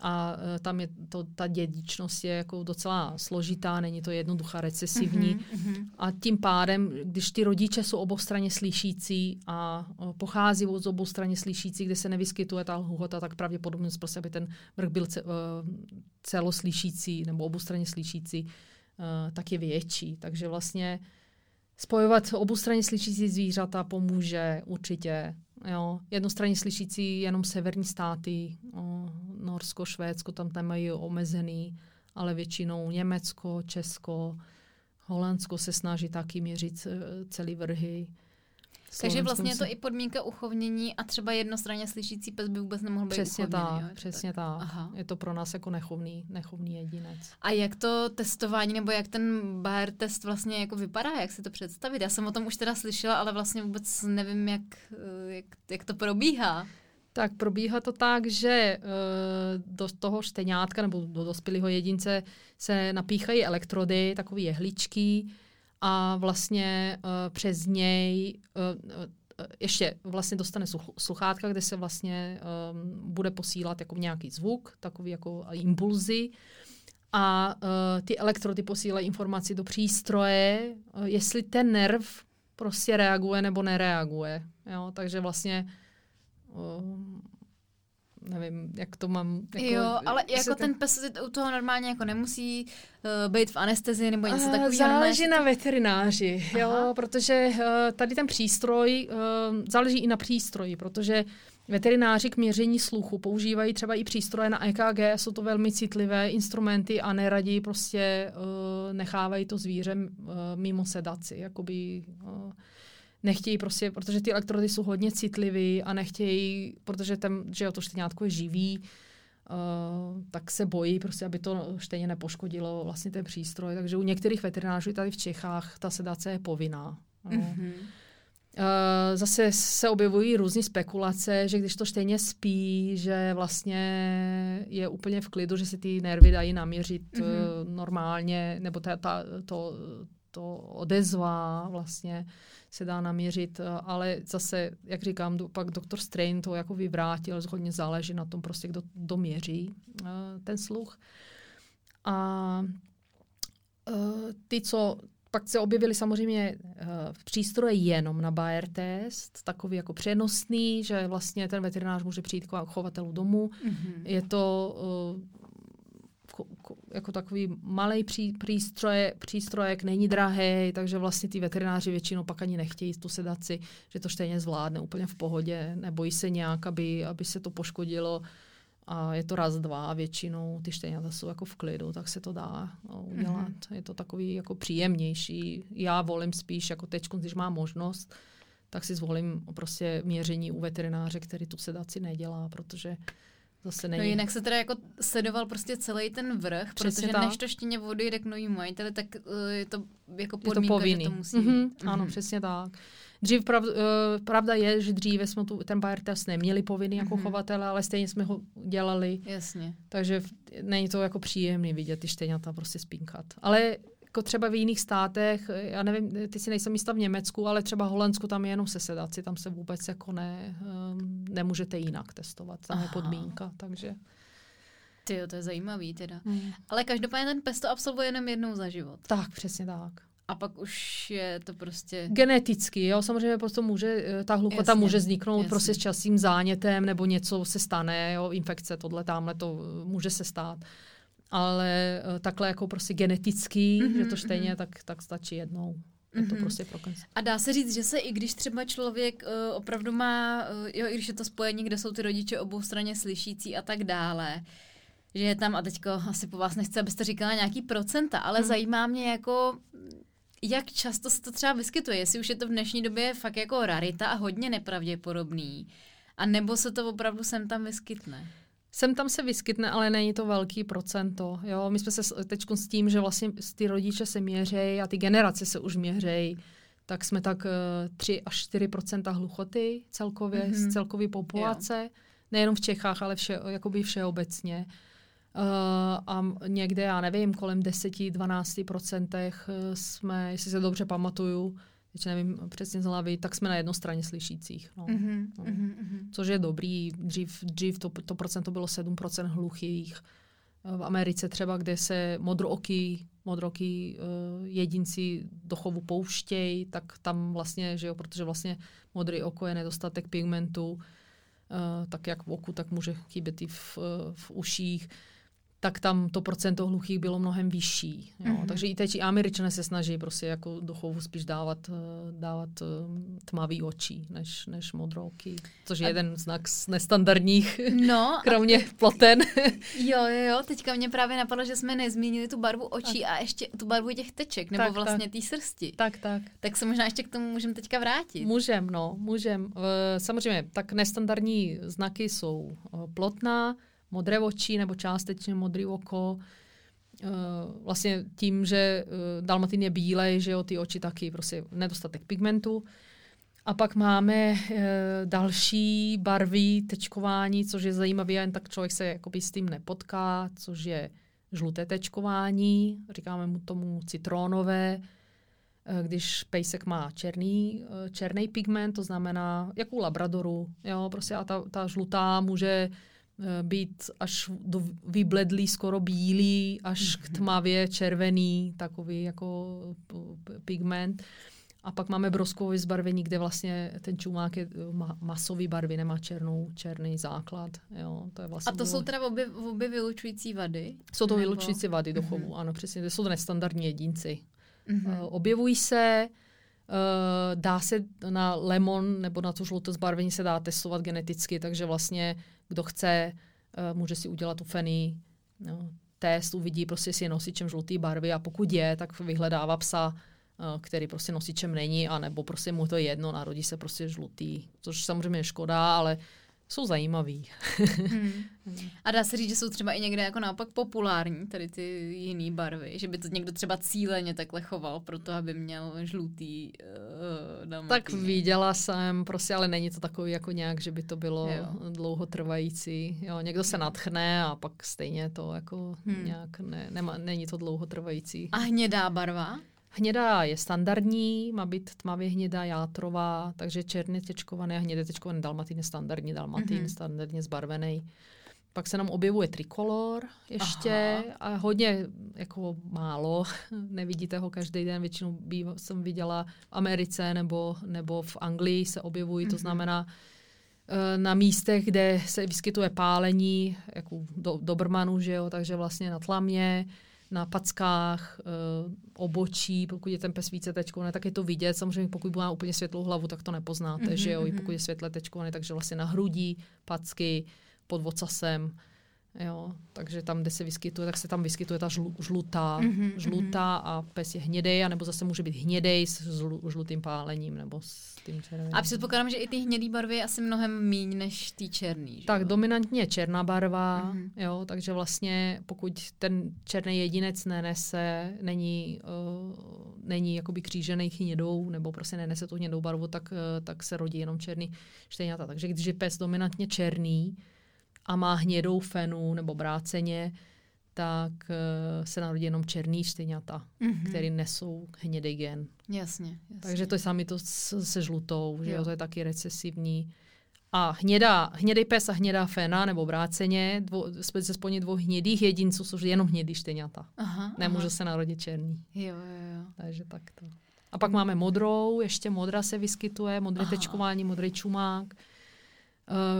A tam je to, ta dědičnost je jako docela složitá, není to jednoduchá, recesivní. Mm-hmm. A tím pádem, když ty rodiče jsou oboustranně slyšící a pochází z oboustranně slyšící, kde se nevyskytuje ta hluchota, tak pravděpodobně prostě, aby ten vrch byl celoslyšící nebo oboustranně slyšící, tak je větší. Takže vlastně spojovat oboustranně slyšící zvířata pomůže určitě. Jo. Jednostranně slyšící jenom severní státy, o, Norsko, Švédsko, tam tam mají omezený, ale většinou Německo, Česko, Holandsko se snaží taky měřit celý vrhy. Takže vlastně je to i podmínka uchovnění a třeba jednostranně slyšící pes by vůbec nemohl být přesně uchovněný. Tak, přesně tak. Aha. Je to pro nás jako nechovný, nechovný jedinec. A jak to testování, nebo jak ten Bayer test vlastně jako vypadá, jak si to představit? Já jsem o tom už teda slyšela, ale vlastně vůbec nevím, jak, jak, jak to probíhá. Tak probíhá to tak, že do toho štěňátka nebo do dospělého jedince se napíchají elektrody, takové jehličky, a vlastně uh, přes něj uh, uh, ještě vlastně dostane sluch- sluchátka, kde se vlastně um, bude posílat jako nějaký zvuk, takový jako impulzy. A uh, ty elektrody posílají informaci do přístroje, uh, jestli ten nerv prostě reaguje nebo nereaguje. Jo? Takže vlastně... Uh, nevím, jak to mám... Jako, jo, ale jako ten pes u toho normálně jako nemusí uh, být v anestezii nebo něco takového. Záleží na veterináři, jo, protože uh, tady ten přístroj, uh, záleží i na přístroji, protože Veterináři k měření sluchu používají třeba i přístroje na E K G, jsou to velmi citlivé instrumenty a neradi prostě uh, nechávají to zvíře uh, mimo sedaci. Jakoby, uh, nechtějí prostě, protože ty elektrody jsou hodně citlivý a nechtějí, protože ten, že jo, to štěňátko je živý, Uh, tak se bojí, prostě, aby to stejně nepoškodilo vlastně ten přístroj. Takže u některých veterinářů tady v Čechách ta sedace je povinná. Mm-hmm. Uh, zase se objevují různé spekulace, že když to stejně spí, že vlastně je úplně v klidu, že si ty nervy dají naměřit mm-hmm. uh, normálně, nebo ta, ta, to, to odezva vlastně se dá naměřit, ale zase, jak říkám, pak doktor Strain to jako vyvrátil, hodně záleží na tom prostě, kdo doměří ten sluch. A ty, co pak se objevily samozřejmě v přístroji jenom na Bayer test, takový jako přenosný, že vlastně ten veterinář může přijít k chovatelů domů. Mm-hmm. Je to jako takový malej přístroje, přístrojek, není drahý, takže vlastně ty veterináři většinou pak ani nechtějí tu sedaci, že to stejně zvládne úplně v pohodě, nebojí se nějak, aby, aby se to poškodilo a je to raz, dva a většinou ty štěňata jsou jako v klidu, tak se to dá udělat. Mm-hmm. Je to takový jako příjemnější. Já volím spíš jako tečku, když mám možnost, tak si zvolím prostě měření u veterináře, který tu sedaci nedělá, protože no jinak se teda jako sledoval prostě celý ten vrch, přesně, protože tak, než to štěně odjede k novým majiteli, tak uh, je to jako podmínka, je to že to musí. Mm-hmm. Mm-hmm. Ano, přesně tak. Dřív pravda, uh, pravda je, že dříve jsme tu, ten Bayer test neměli povinný jako mm-hmm. chovatele, ale stejně jsme ho dělali. Jasně. Takže není to jako příjemný vidět ty štěňata prostě spínkat. Ale jako třeba v jiných státech, já nevím, ty si nejsem jistá v Německu, ale třeba Holandsku tam je jenom se sedaci, tam se vůbec jako ne, um, nemůžete jinak testovat, tam Aha. je podmínka, takže. Tyjo, to je zajímavý teda. Mm. Ale každopádně ten pes to absolvuje jenom jednou za život. Tak, přesně tak. A pak už je to prostě geneticky, jo, samozřejmě prostě může, ta hluchota jasně, může vzniknout jasně. prostě s časným zánětem, nebo něco se stane, jo, infekce, tohle, tamhle, to může se stát. Ale uh, takhle jako prostě genetický, mm-hmm, že to stejně mm-hmm. tak, tak stačí jednou. Mm-hmm. To prostě pro konec. A dá se říct, že se i když třeba člověk uh, opravdu má, uh, jo, i když je to spojení, kde jsou ty rodiče oboustranně slyšící a tak dále, že je tam, a teďko asi po vás nechci, abyste říkala nějaký procenta, ale mm. zajímá mě jako, jak často se to třeba vyskytuje, jestli už je to v dnešní době fakt jako rarita a hodně nepravděpodobný, a nebo se to opravdu sem tam vyskytne. Sem tam se vyskytne, ale není to velký procento. Jo? My jsme se teď s tím, že vlastně ty rodiče se měřejí a ty generace se už měřejí, tak jsme tak uh, tři až čtyři procenta hluchoty celkově, mm-hmm. z celkový populace. Jo. Nejenom v Čechách, ale vše, jakoby všeobecně. Uh, a někde, já nevím, kolem deset až dvanáct procent jsme, jestli se dobře pamatuju, teď nevím přesně z hlavy, tak jsme na jednostranně slyšících. No. Mm-hmm, no. Mm-hmm. Což je dobrý. Dřív, dřív to, to procento bylo sedm procent hluchých. V Americe třeba, kde se modrooký, modrooký uh, jedinci do chovu pouštějí, tak tam vlastně, že jo, protože vlastně modrý oko je nedostatek pigmentu, uh, tak jak v oku, tak může chybět i v, v uších, tak tam to procento hluchých bylo mnohem vyšší. Jo. Mm-hmm. Takže i teď i Američané se snaží prostě jako do chovu spíš dávat, dávat tmavý očí než, než modrouky, což je a jeden znak z nestandardních, no, kromě a platen. Jo, jo, jo, teďka mě právě napadlo, že jsme nezmínili tu barvu očí a, a ještě tu barvu těch teček, nebo tak, vlastně té srsti. Tak, tak. Tak se možná ještě k tomu můžeme teďka vrátit. Můžem, no, můžem. Samozřejmě, tak nestandardní znaky jsou plotná, modré oči nebo částečně modré oko. Vlastně tím, že dalmatin je bílej, že jo, ty oči taky, prostě nedostatek pigmentu. A pak máme další barvy tečkování, což je zajímavé, jen tak člověk se jakoby s tím nepotká, což je žluté tečkování, říkáme mu tomu citrónové, když pejsek má černý, černý pigment, to znamená jak u labradoru, jo, prostě a ta, ta žlutá může být až do vybledlý, skoro bílý, až k tmavě červený, takový jako pigment. A pak máme broskový zbarvení, kde vlastně ten čumák je masový barvy, nemá černou, černý základ. Jo, to je vlastně a to bylo, jsou teda obě, obě vylučující vady? Jsou to nebo vylučující vady do chovu, mm-hmm. ano, přesně. To jsou nestandardní jedinci. Mm-hmm. Objevují se, Uh, dá se na lemon nebo na tu žlutou zbarvení se dá testovat geneticky, takže vlastně kdo chce, uh, může si udělat ufený no, test, uvidí prostě si je nosičem žlutý barvy a pokud je, tak vyhledává psa, uh, který prostě nosičem není, anebo prostě mu to je jedno, narodí se prostě žlutý, což samozřejmě je škoda, ale jsou zajímavý. hmm. A dá se říct, že jsou třeba i někde jako naopak populární tady ty jiný barvy, že by to někdo třeba cíleně takhle choval proto, aby měl žlutý uh, damatý. Tak viděla jsem, prostě, ale není to takový jako nějak, že by to bylo jo. dlouhotrvající. Jo, někdo se nadchne a pak stejně to jako hmm. nějak ne, nema, není to dlouhotrvající. A hnědá barva? Hnědá je standardní, má být tmavě hnědá, játrová, takže černě tečkované a hnědé tečkované dalmatín je standardní dalmatín, mm-hmm. standardně zbarvený. Pak se nám objevuje trikolor ještě Aha. a hodně, jako málo, nevidíte ho každý den, většinou býv- jsem viděla v Americe nebo, nebo v Anglii se objevují, mm-hmm. to znamená na místech, kde se vyskytuje pálení, jako do, Dobermanu, že jo, takže vlastně na tlamě, na packách, obočí, pokud je ten pes více tečkovaný, tak je to vidět. Samozřejmě pokud má úplně světlou hlavu, tak to nepoznáte, mm-hmm, že jo, i pokud je světle tečkovaný, takže vlastně na hrudí, packy, pod ocasem, jo, takže tam, kde se vyskytuje, tak se tam vyskytuje ta žlu, žlutá, mm-hmm, žlutá a pes je hnědej, anebo zase může být hnědej s žlu, žlutým pálením, nebo s tím červeným. A předpokládám, že i ty hnědý barvy je asi mnohem míň než ty černý, že? Tak jo? Dominantně je černá barva, mm-hmm. jo, takže vlastně pokud ten černý jedinec nenese, není, uh, není jakoby křížený hnědou, nebo prostě nenese tu hnědou barvu, tak, uh, tak se rodí jenom černý štejňata. Takže když je pes dominantně černý, a má hnědou fenu nebo bráceně, tak uh, se narodí jenom černý štěňata, mm-hmm. který nesou hnědý gen. Jasně, jasně. Takže to je sami to s, se žlutou, že jo, to je taky recesivní. A hnědá, hnědý pes a hnědá fena nebo bráceně, dvo, ze spolně dvou hnědých jedinců jsou jenom hnědý štěňata. Nemůže se narodit černý. Jo, jo, jo. Takže tak to. A pak máme modrou, ještě modra se vyskytuje, modré tečkování, modrý čumák.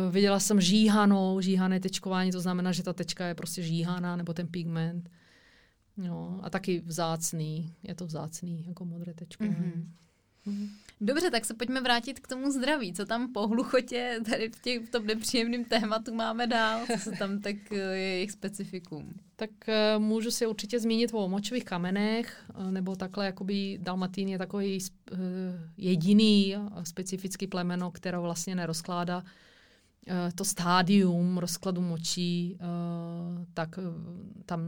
Uh, viděla jsem žíhanou, žíhané tečkování, to znamená, že ta tečka je prostě žíhaná, nebo ten pigment. No, a taky vzácný, je to vzácný, jako modré tečkování. Mm-hmm. Mm-hmm. Dobře, tak se pojďme vrátit k tomu zdraví. Co tam po hluchotě, tady v, těch, v tom nepříjemném tématu máme dál? Co tam tak je jejich specifikum? Tak uh, můžu si určitě zmínit o močových kamenech, uh, nebo takhle, jakoby dalmatín je takový uh, jediný uh, specifický plemeno, které vlastně nerozkládá to stádium rozkladu močí, tak tam,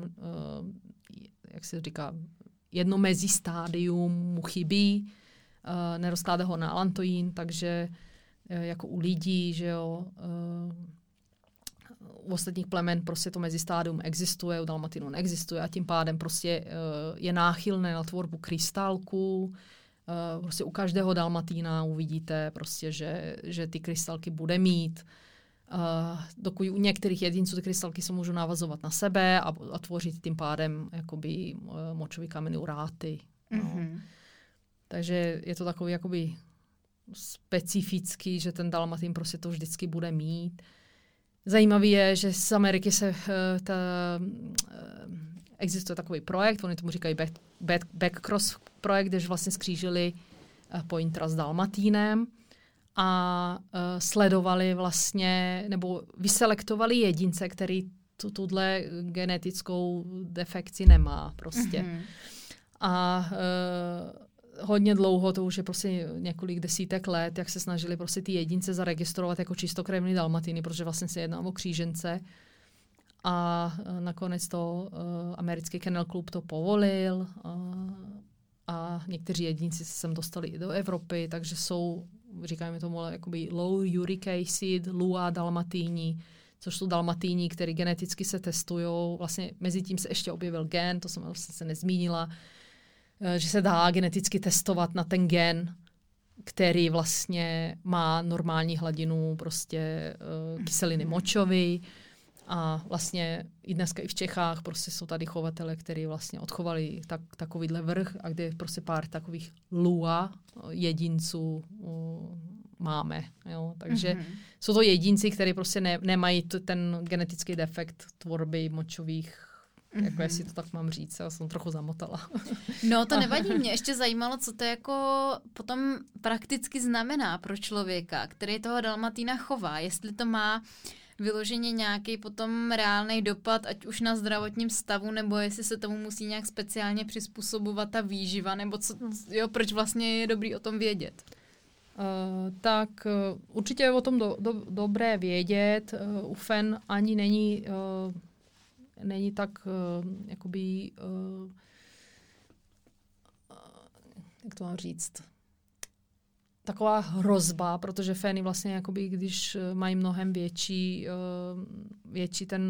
jak se říká, jedno mezi stádium mu chybí, nerozkládá ho na alantoin, takže jako u lidí, že jo, u ostatních plemen prostě to mezi stádium existuje, u dalmatinu neexistuje a tím pádem prostě je náchylné na tvorbu krystalků. Uh, prostě u každého dalmatína uvidíte prostě, že, že ty krystalky bude mít. Uh, dokud u některých jedinců ty krystalky se můžou navazovat na sebe a, a tvořit tím pádem jakoby uh, močový kameny uráty. No. Mm-hmm. Takže je to takový jakoby specifický, že ten dalmatín prostě to vždycky bude mít. Zajímavý je, že z Ameriky se uh, ta... Uh, existuje takový projekt, oni tomu říkají back, back, backcross projekt, kdež vlastně skřížili uh, pointera s dalmatínem a uh, sledovali vlastně, nebo vyselektovali jedince, který tu, tuhle genetickou defekci nemá prostě. Mm-hmm. A uh, hodně dlouho, to už je prostě několik desítek let, jak se snažili prostě ty jedince zaregistrovat jako čistokrevný dalmatiny, protože vlastně se jedná o křížence. A nakonec to uh, americký Kennel Club to povolil uh, a někteří jedinci se sem dostali i do Evropy, takže jsou, říkáme tomu, jakoby low uric acid, L U A dalmatíni, což jsou dalmatíni, který geneticky se testují. Vlastně mezi tím se ještě objevil gen, to jsem vlastně se nezmínila, uh, že se dá geneticky testovat na ten gen, který vlastně má normální hladinu prostě uh, kyseliny močovy. A vlastně i dneska i v Čechách prostě jsou tady chovatele, kteří vlastně odchovali tak, takovýhle vrch a kde prostě pár takových L U A jedinců uh, máme. Jo? Takže mm-hmm. jsou to jedinci, kteří prostě ne, nemají t- ten genetický defekt tvorby močových Mm-hmm. Jako jestli to tak mám říct, já jsem trochu zamotala. No to nevadí, mě ještě zajímalo, co to jako potom prakticky znamená pro člověka, který toho dalmatína chová, jestli to má vyloženě nějaký potom reálný dopad, ať už na zdravotním stavu, nebo jestli se tomu musí nějak speciálně přizpůsobovat ta výživa, nebo co, jo, proč vlastně je dobrý o tom vědět? Uh, tak uh, určitě je o tom do, do, dobré vědět. Uh, u fen ani není, uh, není tak uh, jakoby, uh, jak to mám říct, taková hrozba, protože fény vlastně, jakoby, když mají mnohem větší, větší ten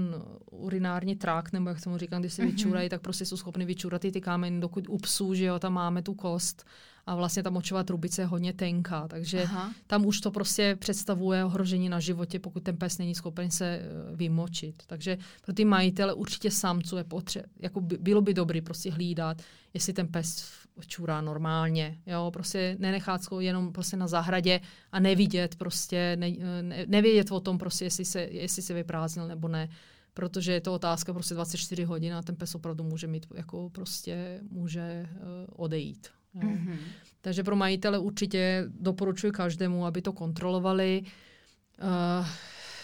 urinární trakt, nebo jak tomu říkám, když se vyčurají, tak prostě jsou schopni vyčurat i ty kámeny, dokud u psů, že jo, tam máme tu kost a vlastně ta močová trubice je hodně tenká, takže aha, tam už to prostě představuje ohrožení na životě, pokud ten pes není schopen se vymočit. Takže pro ty majitele určitě samců je potře- jako by, bylo by dobré prostě hlídat, jestli ten pes čurá normálně, jo, prostě nenechat jenom prostě na zahradě a nevidět prostě, ne, ne, nevědět o tom prostě, jestli se, jestli se vyprázdnil nebo ne, protože je to otázka prostě dvacet čtyři hodin a ten pes opravdu může mít, jako prostě může odejít. Mm-hmm. Takže pro majitele určitě doporučuji každému, aby to kontrolovali.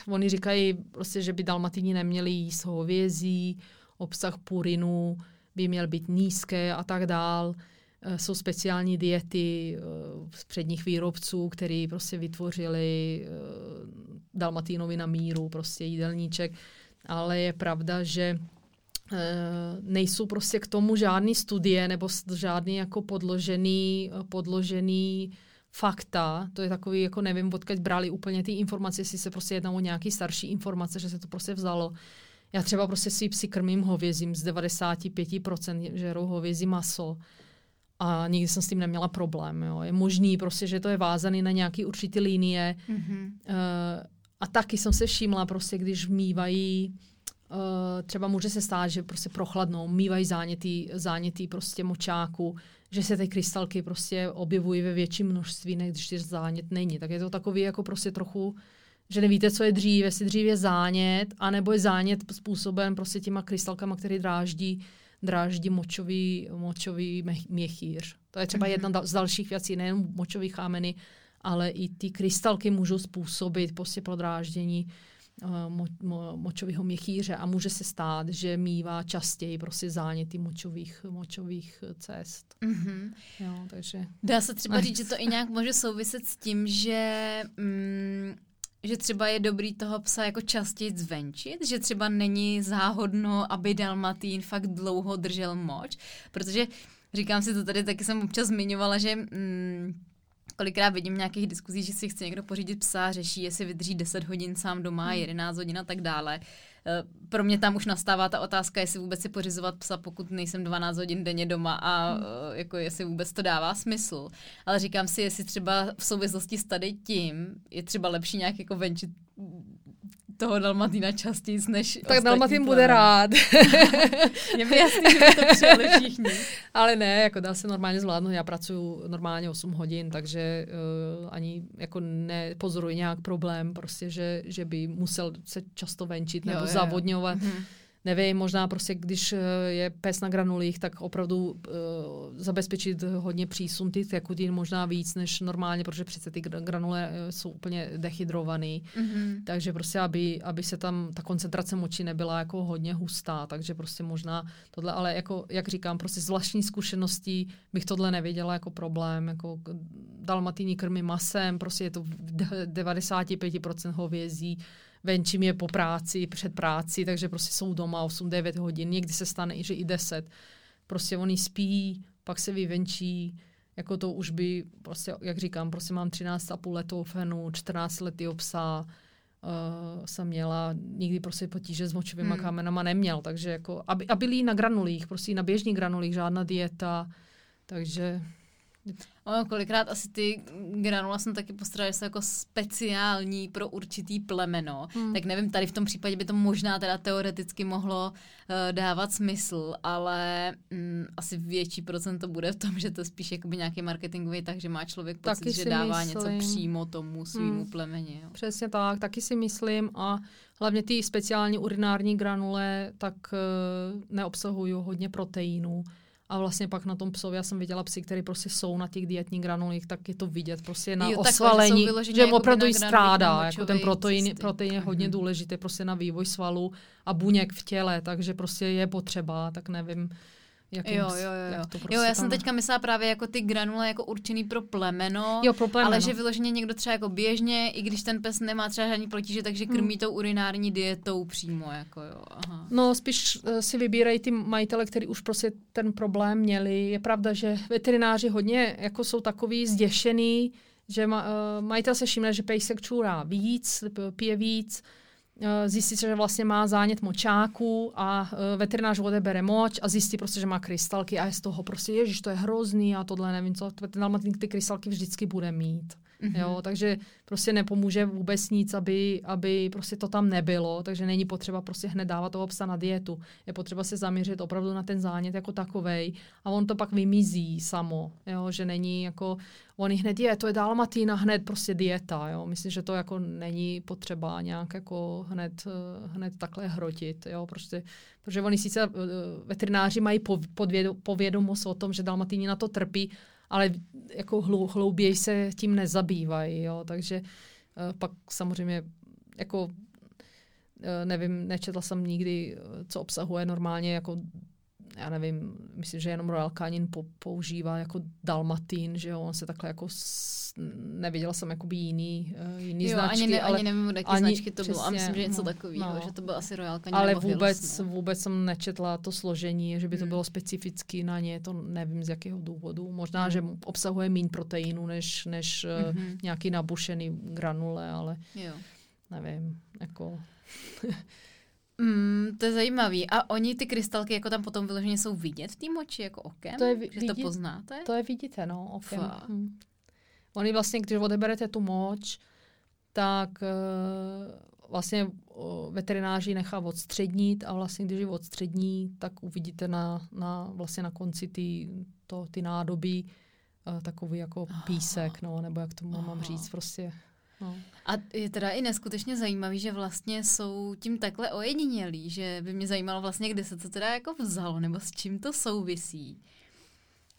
Uh, oni říkají prostě, že by dalmatini neměli jíst hovězí, obsah purinu by měl být nízký a tak dál. Jsou speciální diety z předních výrobců, který prostě vytvořili dalmatínovi na míru prostě jídelníček, ale je pravda, že nejsou prostě k tomu žádný studie nebo žádný jako podložený, podložený fakta. To je takový, jako nevím, odkud brali úplně ty informace, jestli se prostě jednalo o nějaký starší informace, že se to prostě vzalo. Já třeba prostě svý psy krmím hovězím, z devadesát pět procent žerou hovězí maso. A nikdy jsem s tím neměla problém. Jo. Je možný prostě, že to je vázaný na nějaký určitý linie. Mm-hmm. Uh, a taky jsem se všimla prostě, když mývají, uh, třeba může se stát, že prostě prochladnou, mývají zánětý, zánětý prostě močáku, že se ty krystalky prostě objevují ve větším množství, než když zánět není. Tak je to takový jako prostě trochu, že nevíte, co je dřív, jestli dřív je zánět, anebo je zánět způsoben prostě těma krystalkama, který dráždí dráždí močový, močový měchýř. To je třeba jedna da- z dalších věcí, nejen močový chámeny, ale i ty krystalky můžou způsobit prostě podráždění uh, mo- mo- močového měchýře a může se stát, že mívá častěji prostě záněty močových, močových cest. Mm-hmm. Jo, takže... Dá se třeba říct, že to i nějak může souviset s tím, že... Mm, že třeba je dobrý toho psa jako častěji zvenčit, že třeba není záhodno, aby dalmatín fakt dlouho držel moč, protože říkám si to tady, taky jsem občas zmiňovala, že mm, kolikrát vidím nějakých diskuzí, že si chce někdo pořídit psa, řeší, jestli vydrží deset hodin sám doma, jedenáct hodin a tak dále. Pro mě tam už nastává ta otázka, jestli vůbec si pořizovat psa, pokud nejsem dvanáct hodin denně doma a hmm. jako jestli vůbec to dává smysl. Ale říkám si, jestli třeba v souvislosti s tady tím je třeba lepší nějak jako venčit toho dalmatína častěji než tak dalmatín bude rád. Je mi jasný, že by to přijali všichni. Ale ne, jako dá se normálně zvládnout. Já pracuji normálně osm hodin, takže uh, ani jako nepozoruji nějak problém, prostě, že, že by musel se často venčit nebo jo, jo, závodňovat. Jo. Mhm. Nevím, možná prostě, když je pes na granulích, tak opravdu uh, zabezpečit hodně přísun ty tekutin, možná víc než normálně, protože přece ty granule jsou úplně dehydrovaný. Mm-hmm. Takže prostě, aby, aby se tam ta koncentrace moči nebyla jako hodně hustá, takže prostě možná tohle, ale jako, jak říkám, prostě z vlastní zkušeností bych tohle nevěděla jako problém, jako dalmatíni krmí masem, prostě je to devadesát pět procent hovězí, venčím je po práci, před práci, takže prostě jsou doma osm devět hodin, někdy se stane, že i deset. Prostě oni spí, pak se vyvenčí, jako to už by, prostě, jak říkám, prostě mám třináct a půl letou fenu, čtrnáct letýho psa, uh, jsem měla, nikdy prostě potíže s močovýma hmm. kámenama neměl, takže jako, a byli na granulích, prostě na běžných granulích, žádná dieta, takže... Ono kolikrát asi ty granula jsem taky postrádala, že jsou jako speciální pro určitý plemeno. Hmm. Tak nevím, tady v tom případě by to možná teda teoreticky mohlo uh, dávat smysl, ale um, asi větší procento bude v tom, že to spíš jakoby nějaký marketingový, takže má člověk pocit, taky že dává myslím. něco přímo tomu svýmu hmm. plemeni. Jo. Přesně tak, taky si myslím a hlavně ty speciální urinární granule tak uh, neobsahují hodně proteinů. A vlastně pak na tom psovi, já jsem viděla psy, které prostě jsou na těch dietních granulích, tak je to vidět prostě na jo, osvalení, že opravdu jí strádá. Jako ten protein, protein je hodně mm-hmm. důležitý prostě na vývoj svalů a buněk v těle, takže prostě je potřeba, tak nevím. Jakým, jo, jo, jo. Jak to prostě jo, já jsem tam... teďka myslela právě jako ty granule jako určený pro plemeno, jo, pro plemeno, ale že vyloženě někdo třeba jako běžně, i když ten pes nemá třeba žádný potíže, takže krmí hmm. tou urinární dietou přímo. Jako, jo. Aha. No spíš uh, si vybírají ty majitele, kteří už prostě ten problém měli. Je pravda, že veterináři hodně jako jsou takový zděšený, že ma, uh, majitel se všimne, že pejsek čůrá víc, pije víc, zjistí se, že vlastně má zánět močáku a veterinář odebere moč a zjistí prostě, že má krystalky a je z toho prostě, ježiš, to je hrozný a tohle nevím co, veterinář ty krystalky vždycky bude mít. Mm-hmm. Jo, takže prostě nepomůže vůbec nic, aby, aby prostě to tam nebylo, takže není potřeba prostě hned dávat toho psa na dietu. Je potřeba se zaměřit opravdu na ten zánět jako takovej a on to pak vymizí samo, jo, že není jako, on hned je, to je dalmatina, hned prostě dieta, jo. Myslím, že to jako není potřeba nějak jako hned, hned takhle hrotit, jo, prostě, protože oni sice veterináři mají povědomost o tom, že dalmatini na to trpí, ale jako hlouběji se tím nezabývají, jo, takže uh, pak samozřejmě jako uh, nevím, nečetla jsem nikdy, co obsahuje normálně jako, já nevím, myslím, že jenom Royal Canin po, používá jako dalmatin, že jo, on se takhle jako s, nevěděla jsem jakoby jiný, uh, jiný jo, značky. Jo, ani, ne, ani nevím, od jaký značky to přesně, bylo, a myslím, že něco no, takového, no. že to byl asi Royal Canin. Ale vůbec, vůbec jsem nečetla to složení, že by to hmm. bylo specificky na ně, to nevím z jakého důvodu. Možná, hmm. že obsahuje méně proteinu, než, než hmm. nějaký nabušený granule, ale jo. nevím, jako... Mm, to je zajímavý. A oni ty krystalky jako tam potom vyloženě jsou vidět v té moči jako okem? To je vidí, že to poznáte? To je vidíte, no, okem. Hm. Oni vlastně, když odeberete tu moč, tak uh, vlastně uh, veterináři nechá odstřednit a vlastně, když ji odstřední, tak uvidíte na, na, vlastně na konci ty, to, ty nádoby uh, takový jako aha. písek, no, nebo jak to mám říct prostě. No. A je teda i neskutečně zajímavý, že vlastně jsou tím takhle ojedinělí, že by mě zajímalo vlastně, kde se to teda jako vzalo, nebo s čím to souvisí.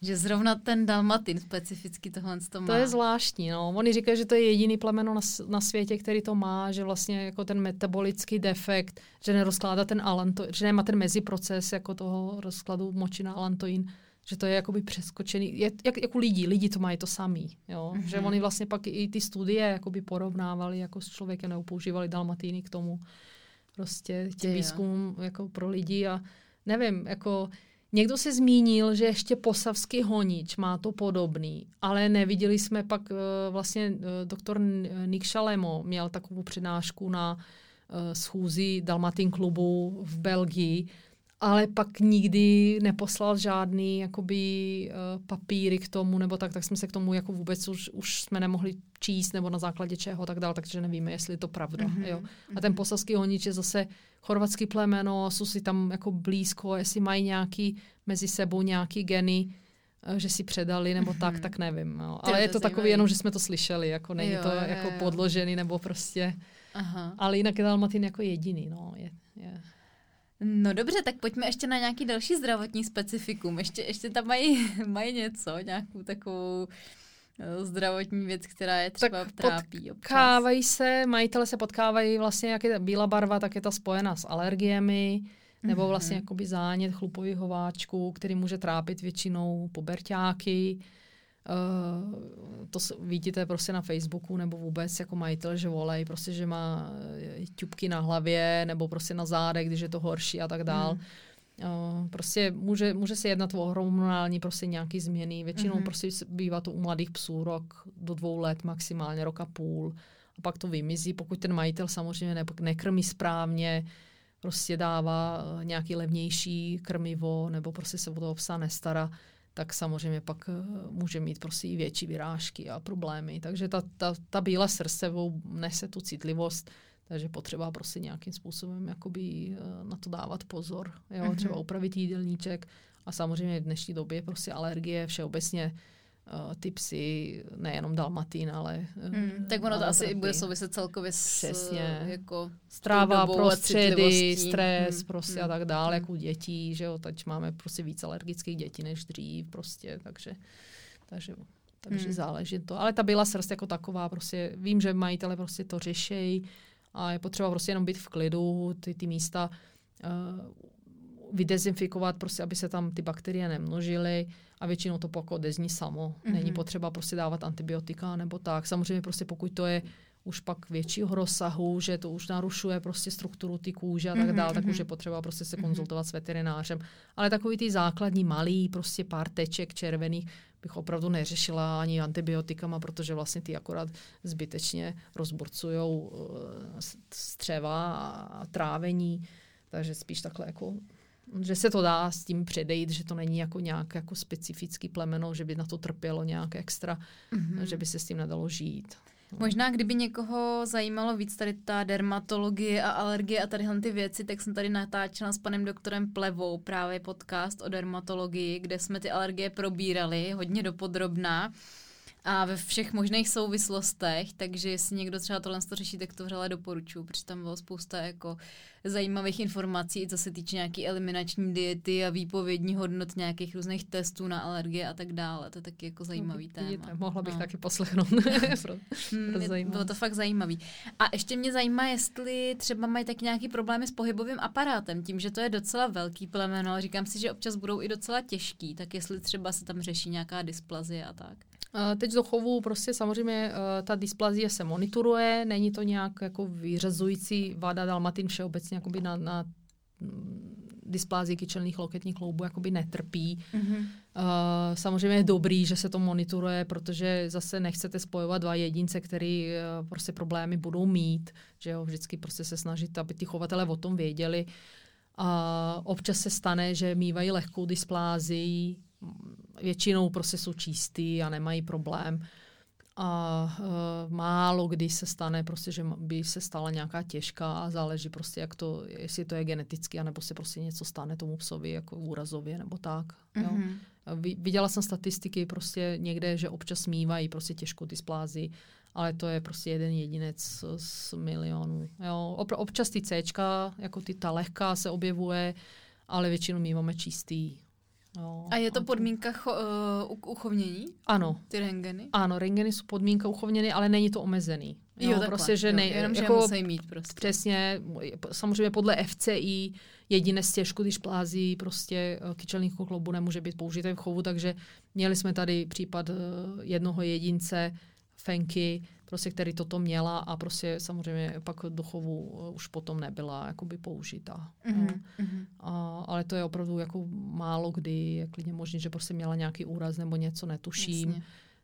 Že zrovna ten dalmatin specificky tohle to má. To je zvláštní, no. Oni říkají, že to je jediný plemeno na, na světě, který to má, že vlastně jako ten metabolický defekt, že nerozkládá ten alantoin, že nemá ten meziproces jako toho rozkladu moči na alantoin, že to je jakoby přeskočený, je, jak, jako lidi, lidi to mají to samý, jo, mm-hmm. že oni vlastně pak i ty studie jakoby porovnávali jako s člověkem, nebo používali dalmatiny k tomu, prostě těm výzkumům jako pro lidi a nevím, jako někdo se zmínil, že ještě posavský honič má to podobný, ale neviděli jsme pak vlastně doktor Nick Chalemo měl takovou přednášku na schůzi Dalmatin klubu v Belgii, ale pak nikdy neposlal žádný jakoby, papíry k tomu, nebo tak, tak jsme se k tomu jako vůbec už, už jsme nemohli číst, nebo na základě čeho, tak dále, takže nevíme, jestli je to pravda. Mm-hmm. Jo. A ten posavský honič je zase chorvatský plemeno, jsou si tam jako blízko, jestli mají nějaký mezi sebou nějaký geny, že si předali, nebo mm-hmm. tak, tak nevím. Jo. Ale to je to zajímavý. Takový jenom, že jsme to slyšeli, jako není jo, to je, jako jo. podložený, nebo prostě. Aha. Ale jinak je dalmatin jako jediný, no, je, je. No dobře, tak pojďme ještě na nějaký další zdravotní specifikum. Ještě, ještě tam mají, mají něco, nějakou takovou zdravotní věc, která je třeba tak trápí občas. Potkávají se, majitele se potkávají vlastně, jak je ta bílá barva, tak je ta spojená s alergiemi, nebo vlastně mm-hmm. jakoby zánět chlupových hováčků, který může trápit většinou puberťáky. Uh, to vidíte prostě na Facebooku nebo vůbec jako majitel, že volají prostě, že má ťupky na hlavě nebo prostě na zádech, když je to horší a tak dál. Hmm. Uh, prostě může, může se jednat o hormonální prostě nějaký změny. Většinou hmm. prostě bývá to u mladých psů rok do dvou let, maximálně rok a půl. A pak to vymizí, pokud ten majitel samozřejmě ne, nekrmí správně, prostě dává nějaký levnější krmivo nebo prostě se o toho psa nestará. tak samozřejmě pak může mít prostě i větší vyrážky a problémy. Takže ta, ta, ta bílá srdcevou nese tu citlivost, takže potřeba prostě nějakým způsobem jakoby na to dávat pozor. Jo? Mm-hmm. Třeba upravit jídelníček a samozřejmě v dnešní době prostě alergie všeobecně ty psy, nejenom dalmatín, ale... Mm, tak ono to asi trpí. Bude souviset celkově s... Přesně. Jako stráva, prostředy, stres mm, prostě mm, a tak dále, mm. jak u dětí, že jo, teď máme prostě víc alergických dětí než dřív, prostě, takže, takže, takže mm. záleží to. Ale ta bílá srst jako taková, prostě vím, že majitele prostě to řešejí a je potřeba prostě jenom být v klidu, ty, ty místa uh, vydezinfikovat, prostě, aby se tam ty bakterie nemnožily a většinou to pak odezní samo. Mm-hmm. Není potřeba prostě dávat antibiotika nebo tak. Samozřejmě prostě pokud to je už pak většího rozsahu, že to už narušuje prostě strukturu ty kůže a tak mm-hmm. dále, tak už je potřeba prostě se konzultovat mm-hmm. s veterinářem. Ale takový ty základní malý, prostě pár teček červených bych opravdu neřešila ani antibiotikama, protože vlastně ty akorát zbytečně rozburcujou střeva a trávení. Takže spíš takhle jako... Že se to dá s tím předejít, že to není jako nějak jako specifický plemeno, že by na to trpělo nějak extra, mm-hmm. že by se s tím nedalo žít. No. Možná, kdyby někoho zajímalo víc tady ta dermatologie a alergie a tadyhle ty věci, tak jsem tady natáčela s panem doktorem Plevou právě podcast o dermatologii, kde jsme ty alergie probírali hodně dopodrobná a ve všech možných souvislostech, takže jestli někdo třeba tohle řeší, tak to vřele doporučuji, protože tam bylo spousta jako zajímavých informací, i co se týče nějaký eliminační diety a výpovědní hodnot nějakých různých testů na alergie a tak dále. To je taky jako zajímavý no, téma. Mohla bych no. taky poslechnout. pro, pro bylo to fakt zajímavý. A ještě mě zajímá, jestli třeba mají taky nějaký problémy s pohybovým aparátem, tím, že to je docela velký plemeno. Říkám si, že občas budou i docela těžký, tak jestli třeba se tam řeší nějaká dysplazie a tak. Teď do chovu prostě samozřejmě ta dysplazie se monitoruje, není to nějak jako vyřazující vada, dalmatin všeobecně jakoby na, na dysplazii kyčelních loketních kloubů jakoby netrpí. Mm-hmm. Samozřejmě je dobrý, že se to monitoruje, protože zase nechcete spojovat dva jedince, který prostě problémy budou mít, že jo, vždycky prostě se snažit, aby ty chovatelé o tom věděli. A občas se stane, že mívají lehkou dysplazii, většinou prostě jsou čistý a nemají problém. A e, málo kdy se stane prostě, že by se stala nějaká těžká a záleží prostě, jak to, jestli to je geneticky, anebo se prostě něco stane tomu psovi, jako úrazově nebo tak. Jo. Mm-hmm. Viděla jsem statistiky prostě někde, že občas mívají prostě těžkou dysplázii, ale to je prostě jeden jedinec z milionů. Jo. Ob, občas ty Cčka, jako ty ta lehká se objevuje, ale většinou míváme čistý. No, a je to podmínka cho, uh, uchovnění? Ano. Ty rentgeny? Ano, rentgeny jsou podmínka uchovnění, ale není to omezený. Jo, jo, takhle, prostě, že jo, nej, jenom, jako, že musí mít prostě. Přesně, samozřejmě podle F C I jedinec s těžkou dysplázii prostě kyčelních kloubů nemůže být použitý v chovu, takže měli jsme tady případ jednoho jedince, Fenky, prostě, který toto měla a prostě samozřejmě pak do chovu už potom nebyla jakoby použitá. Mm-hmm. No. A, ale to je opravdu jako málo kdy, je klidně možný, že prostě měla nějaký úraz nebo něco, netuším.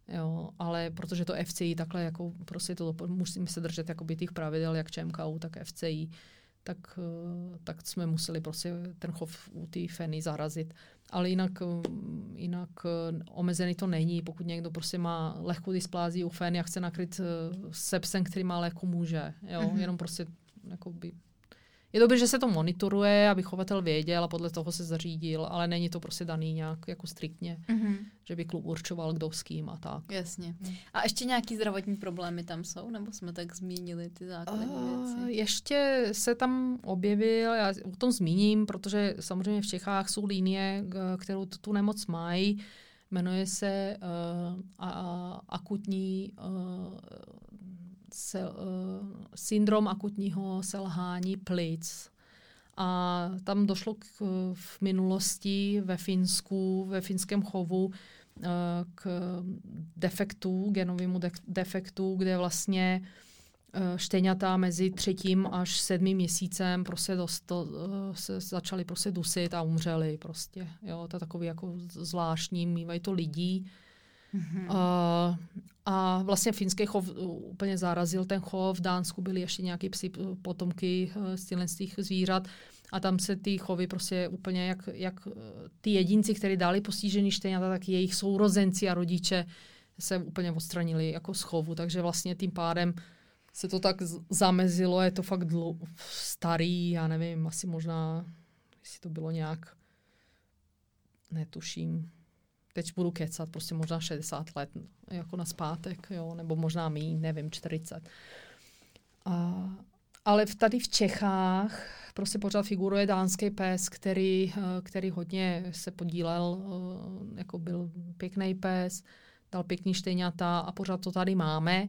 Jo, ale protože to F C I takhle jako prostě to musíme se držet jakoby těch pravidel, jak ČMKU, tak F C I, tak, tak jsme museli prostě ten chov u té feny zarazit. Ale jinak, jinak omezený to není. Pokud někdo prostě má lehkou dysplázii u fény a chce nakryt se psem, který má lehkou, může. Jo? Mm-hmm. Jenom prostě jakoby... Je dobré, že se to monitoruje, aby chovatel věděl a podle toho se zařídil, ale není to prostě daný nějak jako striktně, mm-hmm. že by klub určoval, kdo s kým a tak. Jasně. A ještě nějaký zdravotní problémy tam jsou? Nebo jsme tak zmínili ty základní uh, věci? Ještě se tam objevil, já o tom zmíním, protože samozřejmě v Čechách jsou linie, kterou tu nemoc mají. Jmenuje se uh, a, a, akutní... Uh, Se, uh, syndrom akutního selhání plic. A tam došlo k, v minulosti ve Finsku, ve finském chovu uh, k defektu, genovému de- defektu, kde vlastně uh, štěňata mezi třetím až sedmým měsícem prostě dosto, uh, se začaly prostě dusit a umřeli prostě. Jo, to je takový jako zvláštní, mývají to lidí. Mm-hmm. Uh, a vlastně finský chov úplně zarazil ten chov, v Dánsku byly ještě nějaký psi potomky z těch zvířat A tam se ty chovy prostě úplně, jak, jak ty jedinci, kteří dali postižený štěňata, tak jejich sourozenci a rodiče se úplně odstranili jako z chovu. Takže vlastně tím pádem se to tak zamezilo, je to fakt dlou, starý, já nevím, asi možná, jestli to bylo nějak, netuším, teď budu kecat, prostě možná šedesát let jako nazpátek, jo, nebo možná míň, nevím, čtyřicet. A, ale tady v Čechách prostě pořád figuruje dánský pes, který, který hodně se podílel, jako byl pěkný pes, dal pěkný štěňata a pořád to tady máme.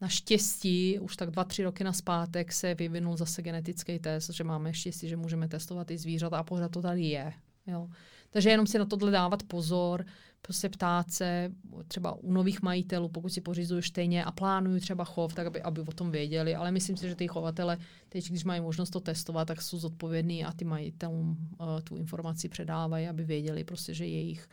Naštěstí už tak dva, tři roky nazpátek se vyvinul zase genetický test, že máme štěstí, že můžeme testovat i zvířata a pořád to tady je. Jo. Takže jenom si na tohle dávat pozor, prostě ptát se třeba u nových majitelů, pokud si pořizují štěně a plánují třeba chov, tak aby, aby o tom věděli. Ale myslím si, že ty chovatele teď, když mají možnost to testovat, tak jsou zodpovědní a ty majitelům uh, tu informaci předávají, aby věděli prostě, že jejich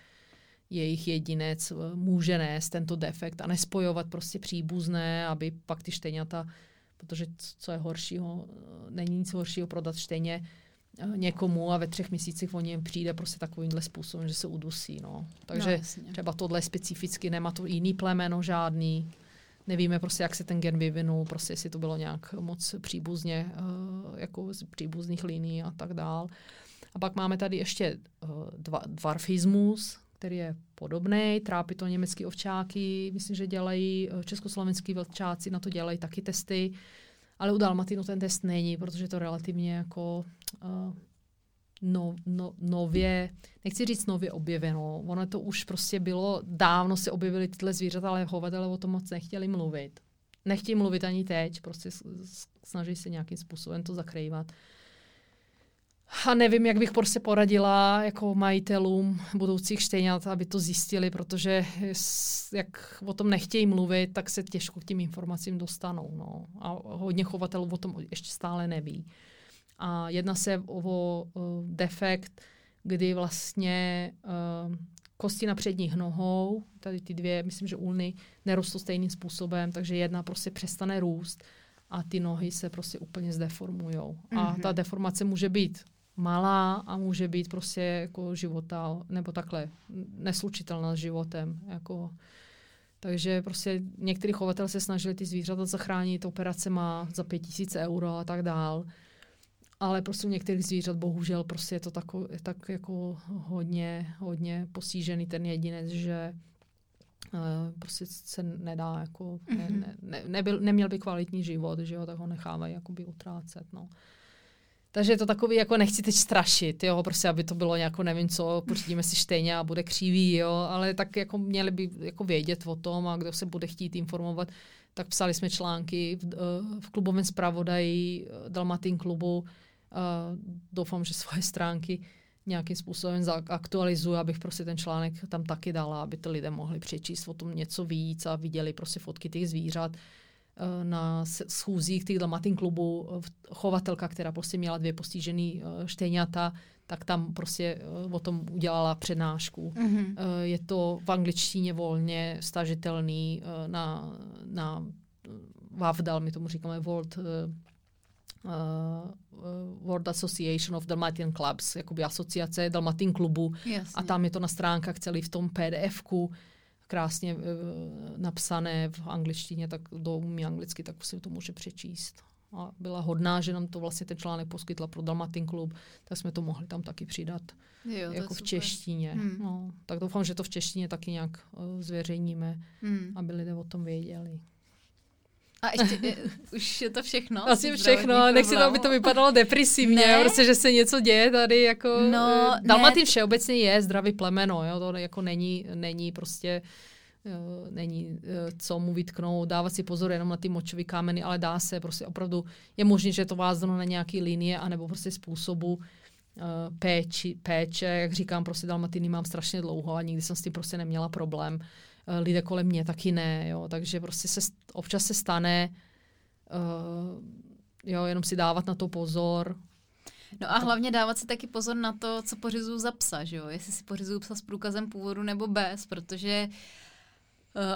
jejich jedinec může nést tento defekt a nespojovat prostě příbuzné, aby pak ty štěňata, protože co je horšího, není nic horšího prodat štěně někomu a ve třech měsících o něm přijde prostě takovýmhle způsobem, že se udusí. No. Takže no, třeba tohle specificky, nemá to jiný plemeno žádný, nevíme prostě, jak se ten gen vyvinul, prostě jestli to bylo nějak moc příbuzně, jako z příbuzných linií a tak dál. A pak máme tady ještě dva, dwarfismus, který je podobný, trápí to německý ovčáky, myslím, že dělají československý vlčáci, na to dělají taky testy, ale u Dalmatinu ten test není, protože to relativně jako uh, no, no, nově, nechci říct nově objeveno, ono to už prostě bylo, dávno se objevily tyhle zvířata, ale chovatele o tom moc nechtěli mluvit. Nechtějí mluvit ani teď, prostě snaží se nějakým způsobem to zakrývat. A nevím, jak bych prostě poradila jako majitelům budoucích štěňat, aby to zjistili, protože jak o tom nechtějí mluvit, tak se těžko k tím informacím dostanou. No. A hodně chovatelů o tom ještě stále neví. A jedná se o defekt, kdy vlastně kosti na předních nohou, tady ty dvě, myslím, že ulny, nerostou stejným způsobem, takže jedna prostě přestane růst a ty nohy se prostě úplně zdeformujou. Mm-hmm. A ta deformace může být malá a může být prostě jako života, nebo takhle neslučitelná s životem. Jako. Takže prostě některý chovatel se snažili ty zvířata zachránit, operace má za pět tisíc euro a tak dál. Ale prostě u některých zvířat bohužel prostě je to tak, tak jako hodně, hodně postižený ten jedinec, že Uh, prostě se nedá, jako, ne, ne, ne, nebyl, neměl by kvalitní život, že jo, tak ho nechávají jakoby utrácet, no. Takže je to takový, jako nechci teď strašit, jo, prostě, aby to bylo nějako, nevím co, pořídíme si štěně a bude křivý, jo, ale tak jako měli by jako vědět o tom a kdo se bude chtít informovat, tak psali jsme články v, v klubovém zpravodaji Dalmatin klubu, uh, doufám, že svoje stránky nějakým způsobem aktualizuji, abych prostě ten článek tam taky dala, aby ty lidé mohli přečíst o tom něco víc a viděli prostě fotky těch zvířat na schůzích těch Dalmatin klubů. Chovatelka, která prostě měla dvě postižený štěňata, tak tam prostě o tom udělala přednášku. Mm-hmm. Je to v angličtině volně stažitelný na, na Vavdal, my tomu říkáme World Uh, World Association of Dalmatian Clubs, jakoby asociace Dalmatin klubu. Jasně. A tam je to na stránkách celý v tom pé dé efku, krásně uh, napsané v angličtině, tak kdo umí anglicky, tak si to může přečíst. A byla hodná, že nám to vlastně ten článek poskytla pro Dalmatin klub, tak jsme to mohli tam taky přidat, jo, jako v super. Češtině. Hmm. No, tak doufám, že to v češtině taky nějak uh, zveřejníme, hmm. aby lidé o tom věděli. A ještě je, už je to všechno? Asi všechno, nechci to, aby to vypadalo depresivně, ne? Protože se něco děje tady, jako no, Dalmatin všeobecně je zdravý plemeno, jo, to jako není, není prostě, jo, není co mu vytknout, dávat si pozor jenom na ty močové kámeny, ale dá se, prostě opravdu je možné, že je to vázáno na nějaký linie, anebo prostě způsobu uh, péči, péče, jak říkám, prostě Dalmatiny mám strašně dlouho a nikdy jsem s tím prostě neměla problém. Lidé kolem mě taky ne, jo, takže prostě se, občas se stane, uh, jo, jenom si dávat na to pozor. No a hlavně dávat si taky pozor na to, co pořizuju za psa, že jo, jestli si pořizuju psa s průkazem původu nebo bez, protože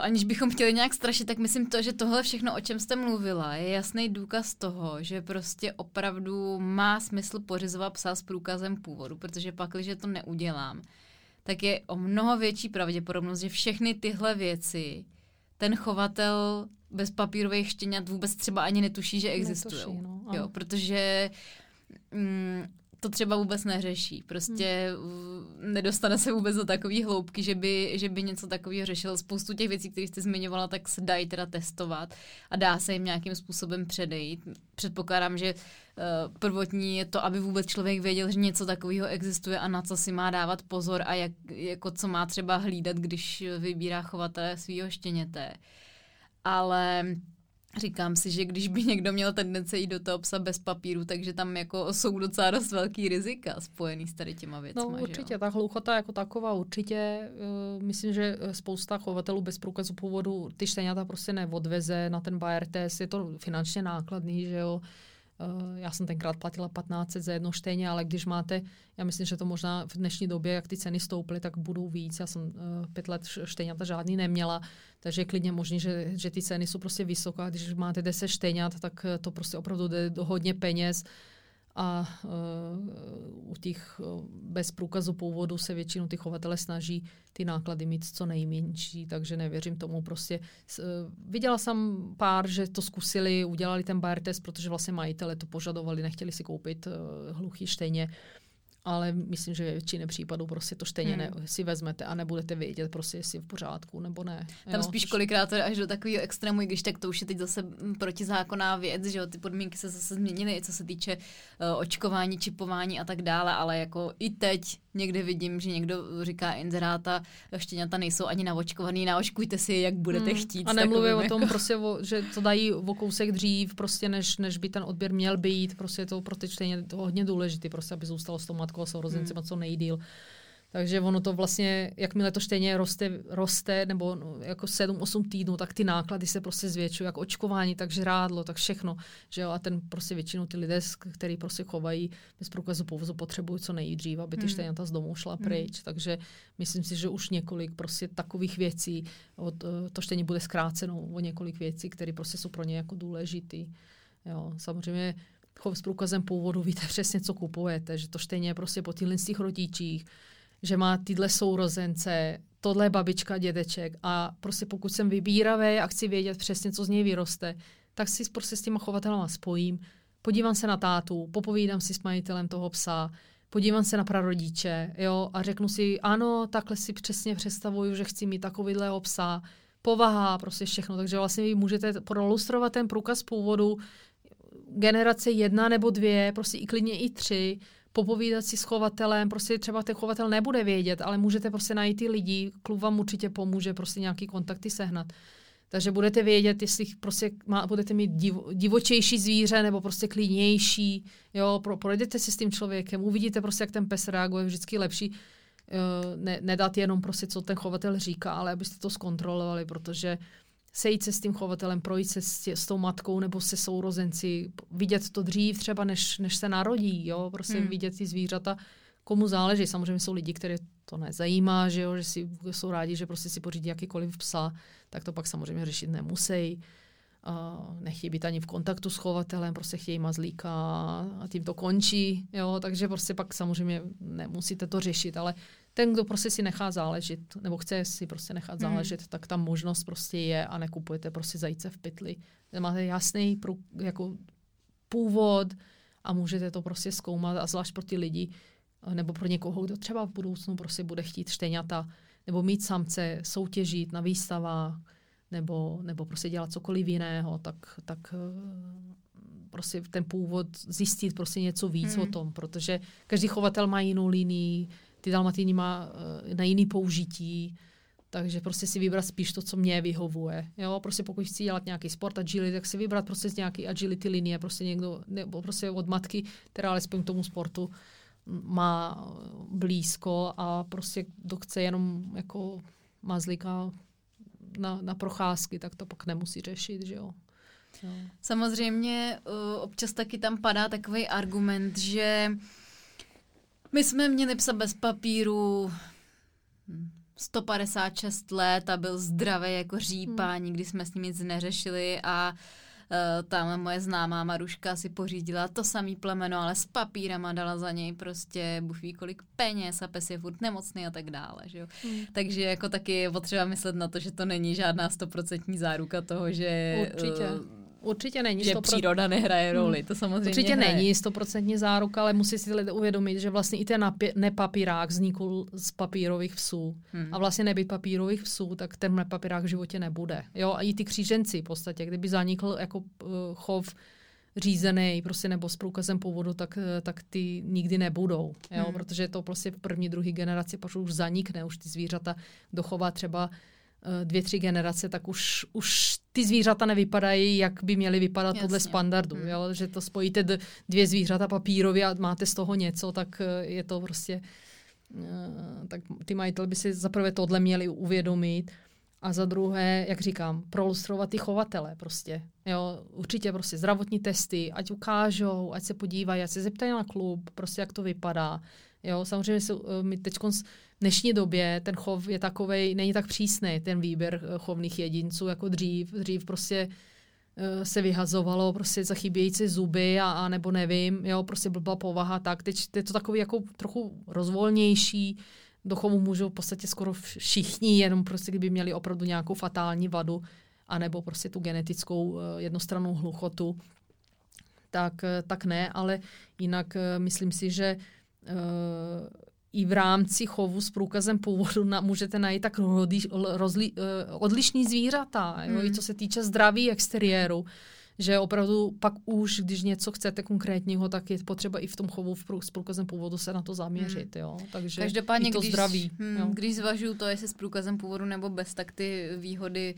aniž bychom chtěli nějak strašit, tak myslím to, že tohle všechno, o čem jste mluvila, je jasný důkaz toho, že prostě opravdu má smysl pořizovat psa s průkazem původu, protože pak, když to neudělám, tak je o mnoho větší pravděpodobnost, že všechny tyhle věci ten chovatel bez papírových štěňat vůbec třeba ani netuší, že existují. No, jo, protože mm, to třeba vůbec neřeší. Prostě hmm. nedostane se vůbec do takové hloubky, že by, že by něco takového řešilo. Spoustu těch věcí, které jste zmiňovala, tak se dají teda testovat a dá se jim nějakým způsobem předejít. Předpokládám, že uh, prvotní je to, aby vůbec člověk věděl, že něco takového existuje a na co si má dávat pozor a jak, jako co má třeba hlídat, když vybírá chovatele svýho štěněte. Ale říkám si, že když by někdo měl tendence jít do toho psa bez papíru, takže tam jako jsou docela dost velký rizika spojený s tady těma věcma. No určitě, jo? Ta hlouchota jako taková určitě. Uh, myslím, že spousta chovatelů bez průkazu původu ty štěňata prostě neodveze na ten Bayer test. Je to finančně nákladný, že jo. Uh, já jsem tenkrát platila patnáct set za jedno štěně, ale když máte, já myslím, že to možná v dnešní době, jak ty ceny stouply, tak budou víc. Já jsem uh, pět let štěňata žádný neměla, takže je klidně možný, že, že ty ceny jsou prostě vysoká. Když máte deset štěňat, tak to prostě opravdu jde do hodně peněz a uh, u těch uh, bez průkazu původu se většinou ty chovatele snaží ty náklady mít co nejmenší, takže nevěřím tomu prostě. Uh, viděla jsem pár, že to zkusili, udělali ten Bayer test, protože vlastně majitele to požadovali, nechtěli si koupit uh, hluchý štěně, ale myslím, že ve většině případů prostě to štěně hmm. ne, si vezmete a nebudete vědět, prostě jestli je v pořádku nebo ne. Tam jo, spíš kolikrát až do takového extrému, i když tak to už je teď zase protizákonná věc, že jo, ty podmínky se zase změnily, co se týče uh, očkování, čipování a tak dále, ale jako i teď někde vidím, že někdo říká inzeráta, štěňata nejsou ani naočkovaný, naočkujte si je, jak budete hmm. chtít. A nemluvím o tom, jako... prostě, o, že to dají o kousek dřív, prostě než, než by ten odběr měl být, prostě to pro ty štěně to hodně důležité, prostě aby zůstalo s tou matkou a sourozencima hmm. co nejdýl. Takže ono to vlastně, jakmile to štěně roste, roste nebo no, jako sedm osm týdnů, tak ty náklady se prostě zvětšují, jak očkování, tak žrádlo, tak všechno. Že jo? A ten prostě většinou ty lidé, který prostě chovají bez průkazu původu, potřebují co nejdřív, aby ty hmm. štěňata z domu šla pryč. Hmm. Takže myslím si, že už několik prostě takových věcí, od, to štěně bude zkráceno o několik věcí, které prostě jsou pro ně jako důležitý. Jo? Samozřejmě chov s průkazem původu, víte přesně, co kupujete, že to štěně prostě po těch rodičích, že má tyhle sourozence, tohle babička, dědeček a prostě pokud jsem vybíravý a chci vědět přesně, co z něj vyroste, tak si prostě s těma chovatelama spojím, podívám se na tátu, popovídám si s majitelem toho psa, podívám se na prarodiče, jo, a řeknu si, ano, takhle si přesně představuju, že chci mít takovýhleho psa, povaha, prostě všechno, takže vlastně vy můžete prolustrovat ten průkaz původu generace jedna nebo dvě, prostě i klidně i tři, popovídat si s chovatelem, prostě třeba ten chovatel nebude vědět, ale můžete prostě najít ty lidi, klub vám určitě pomůže prostě nějaký kontakty sehnat. Takže budete vědět, jestli prostě má, budete mít divo, divočejší zvíře nebo prostě klidnější, jo, pro, projdete si s tím člověkem, uvidíte prostě, jak ten pes reaguje, vždycky lepší uh, ne, nedat jenom prostě, co ten chovatel říká, ale abyste to zkontrolovali, protože sejít se s tím chovatelem, projít se s, tě, s tou matkou nebo se sourozenci, vidět to dřív třeba, než, než se narodí, jo, prostě hmm. vidět ty zvířata, komu záleží. Samozřejmě jsou lidi, které to nezajímá, že jo, že si, jsou rádi, že prostě si pořídí jakýkoliv psa, tak to pak samozřejmě řešit nemusí. Uh, nechtějí být ani v kontaktu s chovatelem, prostě chtějí mazlíka a tím to končí, jo, takže prostě pak samozřejmě nemusíte to řešit, ale ten, kdo prostě si nechá záležet, nebo chce si prostě nechat záležet, hmm. tak ta možnost prostě je a nekupujete prostě zajíce v pytli. Máte jasný prů, jako původ a můžete to prostě zkoumat a zvlášť pro ty lidi, nebo pro někoho, kdo třeba v budoucnu prostě bude chtít štěňata, nebo mít samce, soutěžit na výstavách, nebo, nebo prostě dělat cokoliv jiného, tak, tak prostě ten původ zjistit prostě něco víc hmm. o tom, protože každý chovatel má jinou linii, ty dalmatiny má na jiný použití, takže prostě si vybrat spíš to, co mě vyhovuje. Jo, prostě pokud chci dělat nějaký sport agility, tak si vybrat prostě z nějaký agility linie, prostě někdo, nebo prostě od matky, která alespoň k tomu sportu má blízko a prostě kdo chce jenom jako mazlíka na, na procházky, tak to pak nemusí řešit, že jo. jo. Samozřejmě občas taky tam padá takový argument, že my jsme měli psa bez papíru sto padesát šest let a byl zdravý jako řípa, hmm. nikdy jsme s ním nic neřešili a uh, tam moje známá Maruška si pořídila to samý plemeno, ale s papírama, dala za něj prostě bufí kolik peněz a pes je furt nemocný a tak dále. Že jo? Hmm. Takže jako taky je potřeba myslet na to, že to není žádná stoprocentní záruka toho, že... Určitě. Uh, Určitě není. Že sto procent příroda nehraje roli, to samozřejmě Určitě hraje. Není stoprocentně záruka, ale musí si lidé uvědomit, že vlastně i ten napi- nepapírák vznikl z papírových psů. Hmm. A vlastně nebýt papírových psů, tak ten nepapírák v životě nebude. Jo, a i ty kříženci v podstatě, kdyby zanikl jako uh, chov řízený prostě nebo s průkazem původu, tak, tak ty nikdy nebudou. Jo? Hmm. Protože to prostě v první, druhé generaci pak už zanikne, už ty zvířata dochová třeba dvě, tři generace, tak už, už ty zvířata nevypadají, jak by měly vypadat Jasně. podle standardu. Hmm. Jo? Že to spojíte d- dvě zvířata papírově a máte z toho něco, tak je to prostě... Uh, tak ty majitel by si zaprvé tohle měli uvědomit a za druhé, jak říkám, prolustrovat ty chovatele prostě. Jo? Určitě prostě zdravotní testy, ať ukážou, ať se podívají, ať se zeptají na klub, prostě jak to vypadá. Jo? Samozřejmě jsou, uh, my teďkon... V dnešní době ten chov je takovej, není tak přísný ten výběr chovných jedinců jako dřív. Dřív prostě uh, se vyhazovalo prostě za chybějící zuby a, a nebo nevím, jo, prostě blbá povaha, tak teď je to takový jako trochu rozvolnější. Do chovu můžou v podstatě skoro všichni, jenom prostě kdyby měli opravdu nějakou fatální vadu anebo prostě tu genetickou uh, jednostrannou hluchotu, tak, uh, tak ne, ale jinak uh, myslím si, že uh, i v rámci chovu s průkazem původu na, můžete najít tak rodiš, rozli, odlišný zvířata, jo, mm. i co se týče zdraví exteriéru, že opravdu pak už, když něco chcete konkrétního, tak je potřeba i v tom chovu v prů, s průkazem původu se na to zaměřit. Mm. Jo, takže každopádně, i to když, zdraví. Mm, jo. Když zvažuju to, jestli s průkazem původu nebo bez, tak ty výhody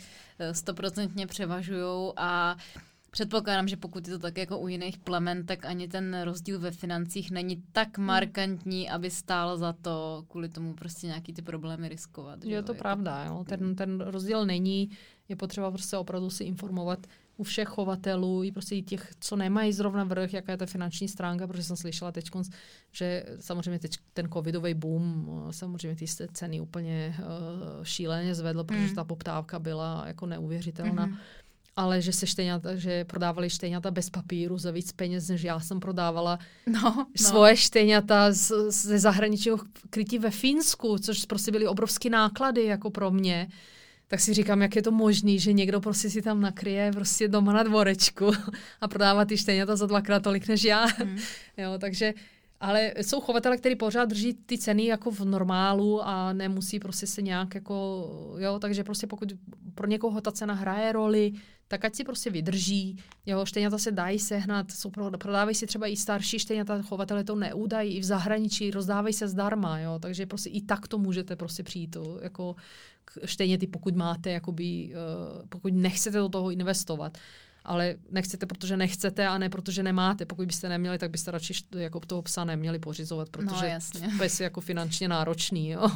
stoprocentně převažujou a předpokládám, že pokud je to tak jako u jiných plemen, tak ani ten rozdíl ve financích není tak markantní, aby stálo za to kvůli tomu prostě nějaký ty problémy riskovat. Je to pravda, jo. Ten, ten rozdíl není, je potřeba prostě opravdu si informovat u všech chovatelů, i prostě i těch, co nemají zrovna vrch, jaká je ta finanční stránka, protože jsem slyšela teď, že samozřejmě teď ten covidový boom, samozřejmě ty ceny úplně uh, šíleně zvedl, protože mm. ta poptávka byla jako neuvěřitelná. Mm. Ale že se štejňata, že prodávali štejňata bez papíru za víc peněz, než já jsem prodávala no, no. svoje štejňata ze zahraničního krytí ve Finsku, což prostě byly obrovský náklady jako pro mě. Tak si říkám, jak je to možný, že někdo prostě si tam nakryje prostě doma na dvorečku a prodává ty štejňata za dvakrát tolik než já. Mm. Jo, takže, ale jsou chovatele, kteří pořád drží ty ceny jako v normálu a nemusí prostě se nějak jako, jo, takže prostě pokud pro někoho ta cena hraje roli, tak ať si prostě vydrží. Jo, štejňata se dají sehnat, jsou, prodávají si třeba i starší štejňata, chovatele to neudají, i v zahraničí rozdávají se zdarma, jo, takže prostě i tak to můžete prostě přijít, jako štejněty, pokud máte, jakoby, pokud nechcete do toho investovat. Ale nechcete, protože nechcete a ne, protože nemáte. Pokud byste neměli, tak byste radši jako toho psa neměli pořizovat, protože no, pes je jako finančně náročný. Jo.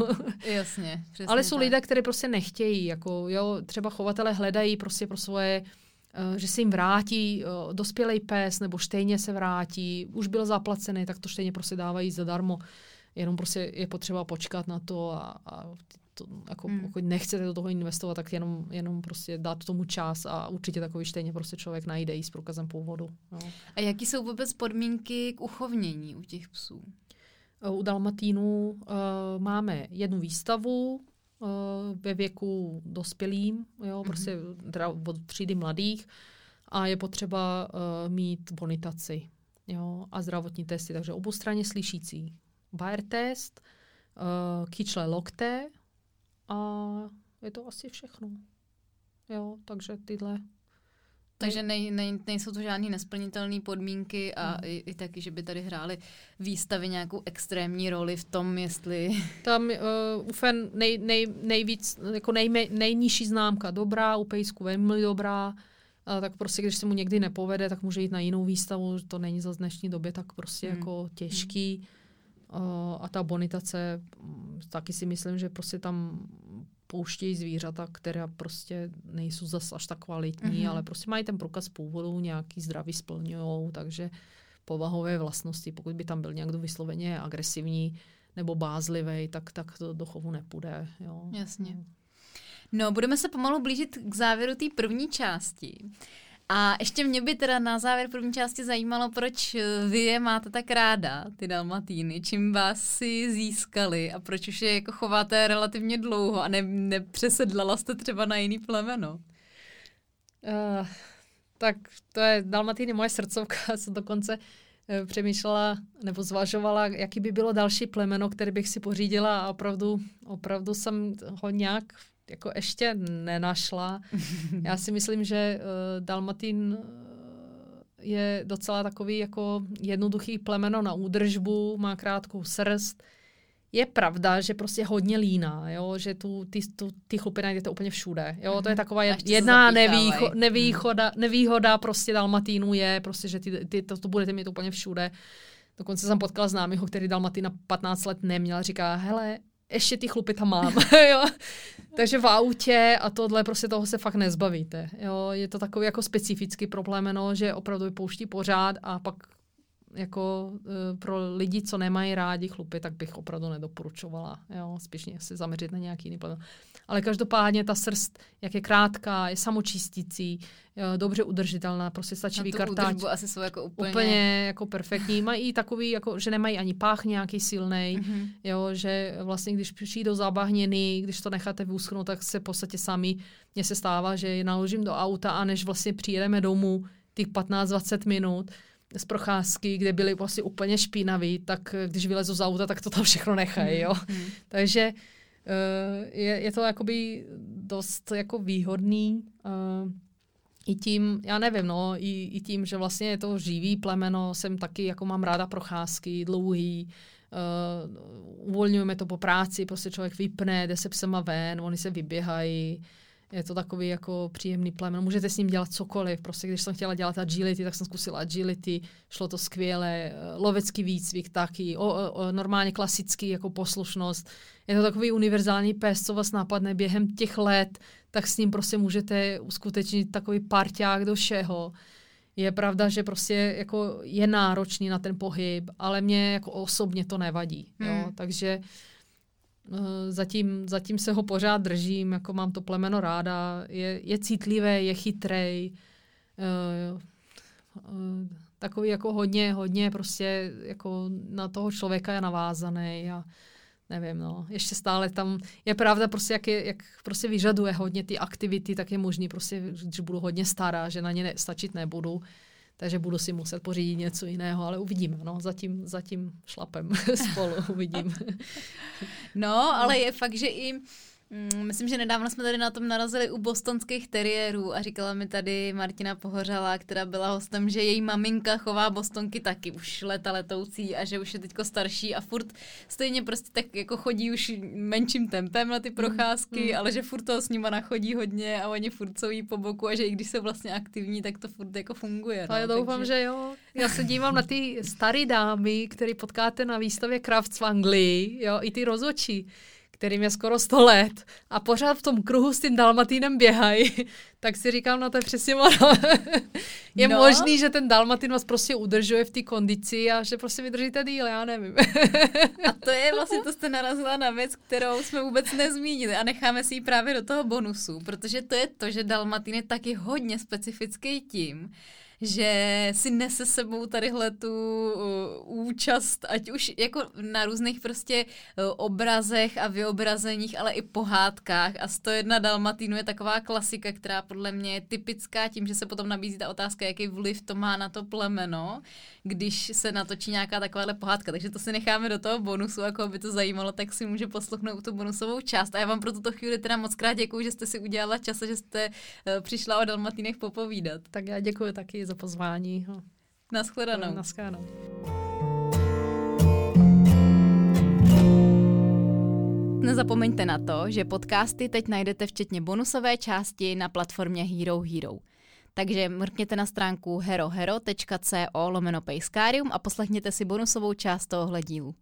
Jasně. Ale jsou tak. lidé, kteří prostě nechtějí. Jako, jo, třeba chovatele hledají prostě pro svoje, uh, že se jim vrátí uh, dospělej pes nebo štejně se vrátí. Už byl zaplacený, tak to štejně prostě dávají zadarmo. Jenom prostě je potřeba počkat na to a, a to, jako, hmm. pokud nechcete do toho investovat, tak jenom, jenom prostě dát tomu čas a určitě takový štejně prostě člověk najde i s průkazem původu. No. A jaký jsou vůbec podmínky k uchovnění u těch psů? U Dalmatínů uh, máme jednu výstavu uh, ve věku dospělým, jo, hmm. prostě od třídy mladých a je potřeba uh, mít bonitaci, jo, a zdravotní testy, takže oboustranně slyšící. bé er test, uh, kyčle, lokte, a je to asi všechno. Jo, takže tyhle. Takže nej, nej, nejsou to žádný nesplnitelné podmínky a mm. i, i taky, že by tady hrály výstavy nějakou extrémní roli v tom, jestli... Tam uh, u fen nej, nej, nejvíc, jako nejme, nejnižší známka dobrá, u pejsku velmi dobrá, a tak prostě, když se mu někdy nepovede, tak může jít na jinou výstavu, to není za dnešní době tak prostě mm. jako těžký. Mm. A ta bonitace, taky si myslím, že prostě tam pouštějí zvířata, která prostě nejsou zas až tak kvalitní, mm-hmm. ale prostě mají ten průkaz původu, nějaký zdraví splňujou, takže povahové vlastnosti, pokud by tam byl někdo vysloveně agresivní nebo bázlivej, tak, tak to do chovu nepůjde. Jo. Jasně. No, budeme se pomalu blížit k závěru té první části. A ještě mě by teda na závěr první části zajímalo, proč vy je máte tak ráda, ty dalmatýny, čím vás si získali a proč už je jako chováte relativně dlouho a ne, nepřesedlala jste třeba na jiný plemeno? Uh, tak to je dalmatýny moje srdcovka, jsem dokonce uh, přemýšlela nebo zvažovala, jaký by bylo další plemeno, které bych si pořídila a opravdu, opravdu jsem ho nějak jako ještě nenašla. Já si myslím, že uh, dalmatín je docela takový jako jednoduchý plemeno na údržbu, má krátkou srst. Je pravda, že prostě hodně líná, jo? Že tu, ty, tu, ty chlupy najdete úplně všude. Jo? To je taková jedna nevýcho, nevýhoda, nevýhoda prostě dalmatínů je, prostě, že ty, ty, to, to budete mít úplně všude. Dokonce jsem potkala známýho, který dalmatína patnáct let neměl. Říká, hele, ještě ty chlupy tam mám. Jo? Takže v autě a tohle prostě toho se fakt nezbavíte. Jo? Je to takový jako specifický problém, no, že opravdu vypouští pořád a pak jako uh, pro lidi, co nemají rádi chlupy, tak bych opravdu nedoporučovala. Jo? Spíš se zaměřit na nějaký jiný plemeno. Ale každopádně ta srst, jak je krátká, je samočistící, jo, dobře udržitelná, prostě stačí vykartáč. Asi jsou jako úplně... úplně jako perfektní. Mají i takový, jako, že nemají ani pách nějaký silnej, mm-hmm. jo, že vlastně když přijdou zabahněný, když to necháte vyuschnout, tak se v podstatě sami, mně se stává, že je naložím do auta a než vlastně přijedeme domů těch patnáct dvacet minut, z procházky, kde byly vlastně úplně špínaví, tak když vylezu z auta, tak to tam všechno nechají, jo. Mm. Takže je, je to jakoby dost jako výhodný i tím, já nevím, no, i, i tím, že vlastně je to živý plemeno, jsem taky, jako mám ráda procházky, dlouhý, uvolňujeme to po práci, prostě člověk vypne, jde se psema ven, oni se vyběhají. Je to takový jako příjemný plemeno. Můžete s ním dělat cokoliv. Prostě když jsem chtěla dělat agility, tak jsem zkusila agility. Šlo to skvěle. Lovecký výcvik taky. O, o, o, normálně klasický jako poslušnost. Je to takový univerzální pes, co vás napadne během těch let, tak s ním prostě můžete uskutečnit takový parťák do všeho. Je pravda, že prostě jako je náročný na ten pohyb, ale mě jako osobně to nevadí. Hmm. Jo? Takže Zatím, zatím se ho pořád držím, jako mám to plemeno ráda, je, je citlivé, je chytrej, uh, uh, takový jako hodně, hodně prostě jako na toho člověka je navázaný a nevím, no, ještě stále tam, je pravda prostě, jak, je, jak prostě vyžaduje hodně ty aktivity, tak je možný prostě, když budu hodně stará, že na ně ne, stačit nebudu, takže budu si muset pořídit něco jiného, ale uvidíme, no, zatím, zatím šlapem spolu, uvidím. No, ale je fakt, že i, myslím, že nedávno jsme tady na tom narazili u bostonských teriérů a říkala mi tady Martina Pohořalá, která byla hostem, že její maminka chová bostonky taky, už leta letoucí a že už je teďko starší a furt stejně prostě tak jako chodí už menším tempem na ty procházky, mm, mm. ale že furt toho s nima nachodí hodně a oni furt jsou jí po boku a že i když jsou vlastně aktivní, tak to furt jako funguje. No, já doufám, takže... že jo. Já se dívám na ty staré dámy, které potkáte na výstavě Crafts v Anglii, jo, i ty rozočí, kterým je skoro sto let a pořád v tom kruhu s tím dalmatínem běhají, tak si říkám, no to je přesně ono. Je no. možný, že ten dalmatín vás prostě udržuje v té kondici a že prostě vydržíte díl, já nevím. A to je vlastně, to jste narazila na věc, kterou jsme vůbec nezmínili a necháme si ji právě do toho bonusu, protože to je to, že dalmatín je taky hodně specifický tím, že si nese sebou tadyhle tu účast, ať už jako na různých prostě obrazech a vyobrazeních, ale i pohádkách. A sto jedna dalmatínů je taková klasika, která podle mě je typická tím, že se potom nabízí ta otázka, jaký vliv to má na to plemeno, když se natočí nějaká takováhle pohádka. Takže to si necháme do toho bonusu, a koho by to zajímalo, tak si může poslouchnout tu bonusovou část. A já vám pro tuto chvíli teda moc krát děkuju, že jste si udělala čas a že jste přišla o dalmatínech popovídat. Tak já děkuju taky za pozvání. Naschledanou. Naschledanou. Nezapomeňte na to, že podcasty teď najdete včetně bonusové části na platformě Hero Hero. Takže mrkněte na stránku herohero tečka co lomeno pejskárium a poslechněte si bonusovou část tohohle dílu.